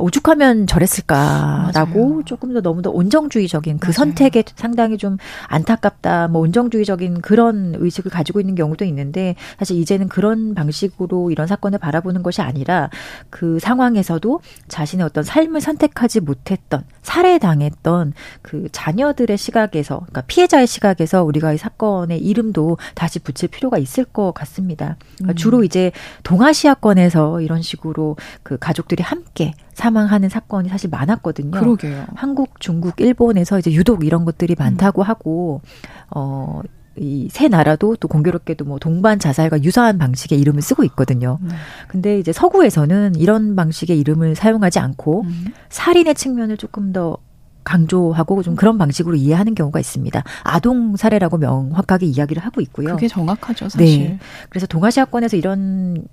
오죽하면 저랬을까라고 맞아요. 조금 더 너무 더 온정주의적 그 맞아요. 선택에 상당히 좀 안타깝다, 뭐 온정주의적인 그런 의식을 가지고 있는 경우도 있는데 사실 이제는 그런 방식으로 이런 사건을 바라보는 것이 아니라 그 상황에서도 자신의 어떤 삶을 선택하지 못했던 살해당했던 그 자녀들의 시각에서, 그러니까 피해자의 시각에서 우리가 이 사건의 이름도 다시 붙일 필요가 있을 것 같습니다. 그러니까 주로 이제 동아시아권에서 이런 식으로 그 가족들이 함께 사망하는 사건이 사실 많았거든요. 그러게요. 한국, 중국, 일본에서 이제 유독 이런 것들이 많다고 하고, 이 세 나라도 또 공교롭게도 뭐 동반 자살과 유사한 방식의 이름을 쓰고 있거든요. 근데 이제 서구에서는 이런 방식의 이름을 사용하지 않고 살인의 측면을 조금 더 강조하고 좀 그런 방식으로 이해하는 경우가 있습니다. 아동 살해라고 명확하게 이야기를 하고 있고요. 그게 정확하죠, 사실. 네. 그래서 동아시아권에서 이런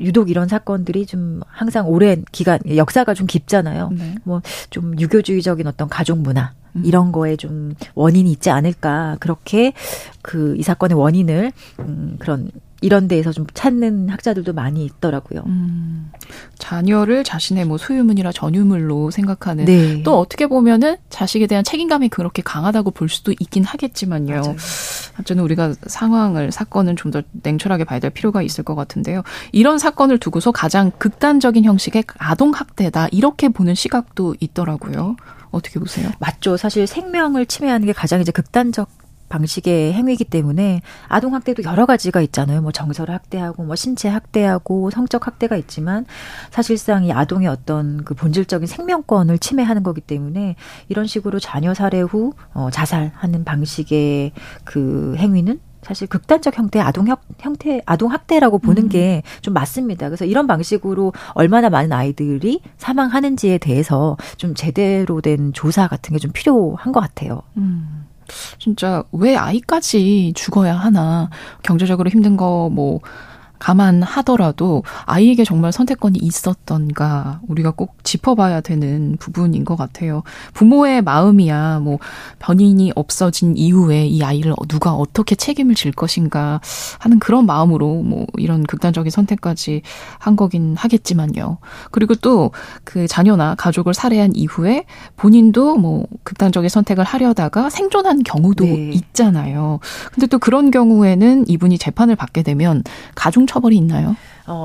유독 이런 사건들이 좀 항상 오랜 기간 역사가 좀 깊잖아요. 네. 뭐 좀 유교주의적인 어떤 가족 문화 이런 거에 좀 원인이 있지 않을까, 그렇게 그 이 사건의 원인을 그런 이런 데에서 좀 찾는 학자들도 많이 있더라고요. 자녀를 자신의 뭐 소유물이나 전유물로 생각하는, 네. 또 어떻게 보면은 자식에 대한 책임감이 그렇게 강하다고 볼 수도 있긴 하겠지만요. 어쨌든 우리가 상황을, 사건은 좀 더 냉철하게 봐야 될 필요가 있을 것 같은데요. 이런 사건을 두고서 가장 극단적인 형식의 아동학대다, 이렇게 보는 시각도 있더라고요. 어떻게 보세요? 맞죠. 사실 생명을 침해하는 게 가장 이제 극단적 방식의 행위이기 때문에 아동학대도 여러 가지가 있잖아요. 뭐 정서를 학대하고 뭐 신체 학대하고 성적 학대가 있지만, 사실상 이 아동의 어떤 그 본질적인 생명권을 침해하는 거기 때문에 이런 식으로 자녀 살해 후 자살하는 방식의 그 행위는 사실 극단적 형태의 아동학대라고 보는 게 좀 맞습니다. 그래서 이런 방식으로 얼마나 많은 아이들이 사망하는지에 대해서 좀 제대로 된 조사 같은 게 좀 필요한 것 같아요. 진짜 왜 아이까지 죽어야 하나, 경제적으로 힘든 거 뭐 감안하더라도 아이에게 정말 선택권이 있었던가, 우리가 꼭 짚어봐야 되는 부분인 것 같아요. 부모의 마음이야 뭐 변인이 없어진 이후에 이 아이를 누가 어떻게 책임을 질 것인가 하는 그런 마음으로 뭐 이런 극단적인 선택까지 한 거긴 하겠지만요. 그리고 또 그 자녀나 가족을 살해한 이후에 본인도 뭐 극단적인 선택을 하려다가 생존한 경우도, 네. 있잖아요. 근데 또 그런 경우에는 이분이 재판을 받게 되면 가중 처벌이 있나요?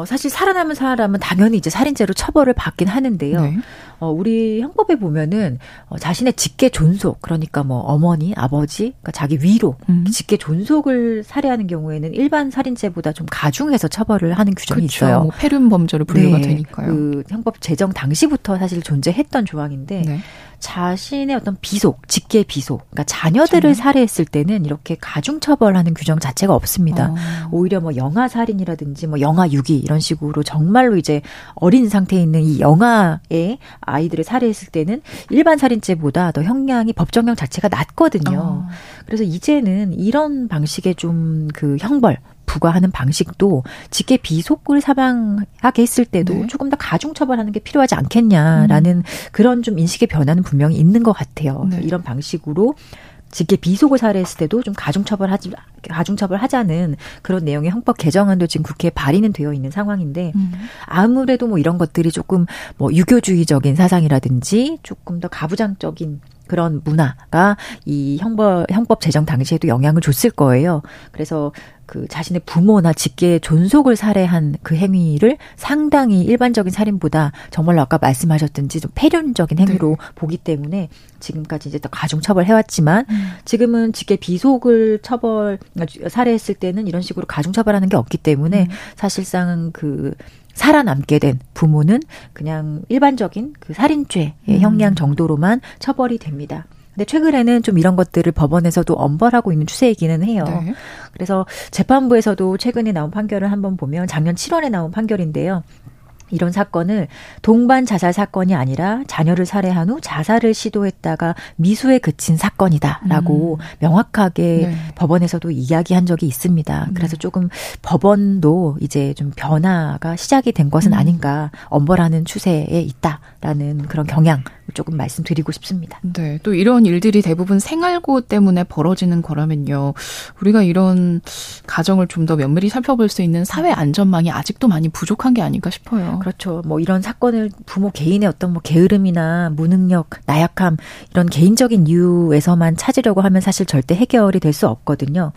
사실 살아남은 사람은 당연히 이제 살인죄로 처벌을 받긴 하는데요. 네. 우리 형법에 보면은 자신의 직계 존속, 그러니까 뭐 어머니, 아버지, 그러니까 자기 위로 직계 존속을 살해하는 경우에는 일반 살인죄보다 좀 가중해서 처벌을 하는 규정이, 그렇죠. 있어요. 뭐 폐륜 범죄로 분류가, 네. 되니까요. 그 형법 제정 당시부터 사실 존재했던 조항인데, 네. 자신의 어떤 비속, 직계 비속, 그러니까 자녀들을 살해했을 때는 이렇게 가중 처벌하는 규정 자체가 없습니다. 오히려 뭐 영아 살인이라든지 뭐 영아 유기 이런 식으로 정말로 이제 어린 상태에 있는 이 영아의 아이들을 살해했을 때는 일반 살인죄보다 더 형량이, 법정형 자체가 낮거든요. 그래서 이제는 이런 방식의 좀 그 형벌 부과하는 방식도 직계 비속을 사망하게 했을 때도, 네. 조금 더 가중 처벌하는 게 필요하지 않겠냐라는 그런 좀 인식의 변화는 분명히 있는 것 같아요. 네. 이런 방식으로 직계 비속을 살해했을 때도 좀 가중처벌하자는 그런 내용의 형법 개정안도 지금 국회에 발의는 되어 있는 상황인데, 아무래도 뭐 이런 것들이 조금 뭐 유교주의적인 사상이라든지 조금 더 가부장적인 그런 문화가 이 형법 제정 당시에도 영향을 줬을 거예요. 그래서 그 자신의 부모나 직계 존속을 살해한 그 행위를 상당히 일반적인 살인보다 정말로 아까 말씀하셨던지 좀 폐륜적인 행위로, 네. 보기 때문에 지금까지 이제 또 가중 처벌해왔지만, 지금은 직계 비속을 살해했을 때는 이런 식으로 가중 처벌하는 게 없기 때문에 사실상 그 살아남게 된 부모는 그냥 일반적인 그 살인죄의 형량 정도로만 처벌이 됩니다. 근데 최근에는 좀 이런 것들을 법원에서도 엄벌하고 있는 추세이기는 해요. 네. 그래서 재판부에서도 최근에 나온 판결을 한번 보면, 작년 7월에 나온 판결인데요. 이런 사건을 동반 자살 사건이 아니라 자녀를 살해한 후 자살을 시도했다가 미수에 그친 사건이다라고 명확하게, 네. 법원에서도 이야기한 적이 있습니다. 그래서 조금 법원도 이제 좀 변화가 시작이 된 것은 아닌가, 엄벌하는 추세에 있다라는 그런 경향 조금 말씀드리고 싶습니다. 네, 또 이런 일들이 대부분 생활고 때문에 벌어지는 거라면요, 우리가 이런 가정을 좀 더 면밀히 살펴볼 수 있는 사회 안전망이 아직도 많이 부족한 게 아닌가 싶어요. 그렇죠. 뭐 이런 사건을 부모 개인의 어떤 뭐 게으름이나 무능력, 나약함, 이런 개인적인 이유에서만 찾으려고 하면 사실 절대 해결이 될 수 없거든요.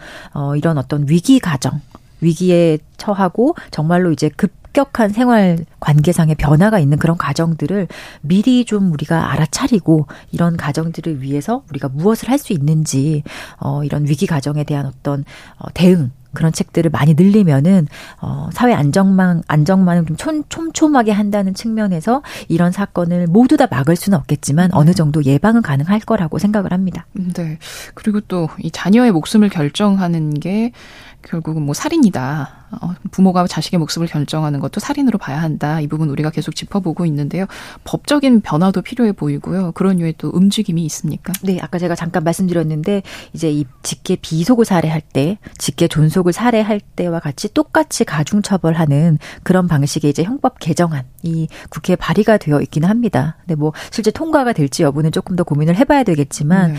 이런 어떤 위기 가정, 위기에 처하고 정말로 이제 급격한 생활 관계상의 변화가 있는 그런 가정들을 미리 좀 우리가 알아차리고, 이런 가정들을 위해서 우리가 무엇을 할 수 있는지, 이런 위기 가정에 대한 어떤 대응, 그런 책들을 많이 늘리면은 사회 안정망을 좀 촘촘하게 한다는 측면에서 이런 사건을 모두 다 막을 수는 없겠지만 어느 정도 예방은 가능할 거라고 생각을 합니다. 네. 그리고 또 이 자녀의 목숨을 결정하는 게 결국은 뭐 살인이다, 부모가 자식의 목숨을 결정하는 것도 살인으로 봐야 한다. 이 부분 우리가 계속 짚어보고 있는데요. 법적인 변화도 필요해 보이고요. 그런 유의 또 움직임이 있습니까? 네, 아까 제가 잠깐 말씀드렸는데 이제 이 직계 비속을 살해할 때, 직계 존속을 살해할 때와 같이 똑같이 가중처벌하는 그런 방식의 이제 형법 개정안이 국회에 발의가 되어 있기는 합니다. 근데 뭐 실제 통과가 될지 여부는 조금 더 고민을 해봐야 되겠지만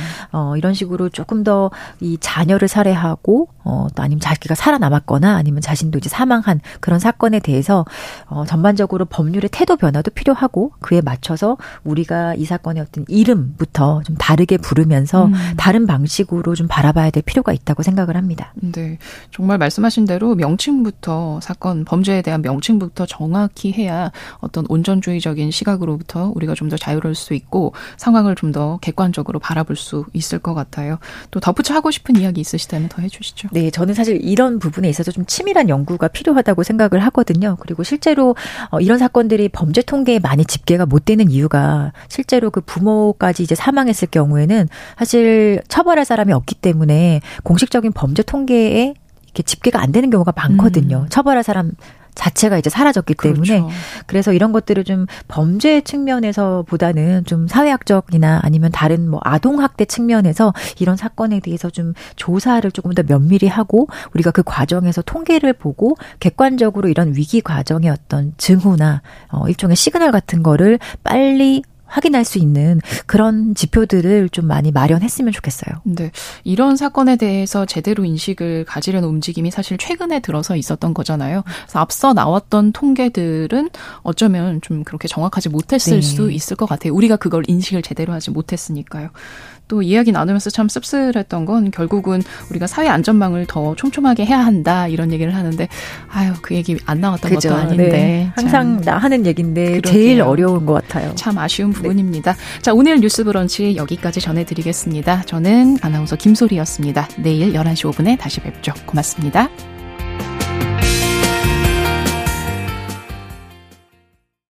이런 식으로 조금 더 이 자녀를 살해하고 또 아니면 자기가 살아남았거나 아니면 자신도 이제 사망한 그런 사건에 대해서 전반적으로 법률의 태도 변화도 필요하고 그에 맞춰서 우리가 이 사건의 어떤 이름부터 좀 다르게 부르면서 다른 방식으로 좀 바라봐야 될 필요가 있다고 생각을 합니다. 네, 정말 말씀하신 대로 명칭부터 사건 범죄에 대한 명칭부터 정확히 해야 어떤 온전주의적인 시각으로부터 우리가 좀 더 자유로울 수 있고 상황을 좀 더 객관적으로 바라볼 수 있을 것 같아요. 또 덧붙여 하고 싶은 이야기 있으시다면 더 해주시죠. 네, 저는 사실 이런 부분에 있어서 좀 치밀한 연구가 필요하다고 생각을 하거든요. 그리고 실제로 이런 사건들이 범죄 통계에 많이 집계가 못 되는 이유가 실제로 그 부모까지 이제 사망했을 경우에는 사실 처벌할 사람이 없기 때문에 공식적인 범죄 통계에 이렇게 집계가 안 되는 경우가 많거든요. 처벌할 사람 자체가 이제 사라졌기 때문에 그렇죠. 그래서 이런 것들을 좀 범죄 측면에서 보다는 좀 사회학적이나 아니면 다른 뭐 아동학대 측면에서 이런 사건에 대해서 좀 조사를 조금 더 면밀히 하고 우리가 그 과정에서 통계를 보고 객관적으로 이런 위기 과정의 어떤 징후나 일종의 시그널 같은 거를 빨리 확인할 수 있는 그런 지표들을 좀 많이 마련했으면 좋겠어요. 네, 이런 사건에 대해서 제대로 인식을 가지려는 움직임이 사실 최근에 들어서 있었던 거잖아요. 그래서 앞서 나왔던 통계들은 어쩌면 좀 그렇게 정확하지 못했을 수 있을 것 같아요. 우리가 그걸 인식을 제대로 하지 못했으니까요. 또 이야기 나누면서 참 씁쓸했던 건 결국은 우리가 사회 안전망을 더 촘촘하게 해야 한다 이런 얘기를 하는데 아유 그 얘기 안 나왔던 그죠. 것도 아닌데 네. 항상 나 하는 얘기인데 제일 어려운 것 같아요. 참 아쉬운 부분입니다. 네. 자 오늘 뉴스 브런치 여기까지 전해드리겠습니다. 저는 아나운서 김소리였습니다. 내일 11시 5분에 다시 뵙죠. 고맙습니다.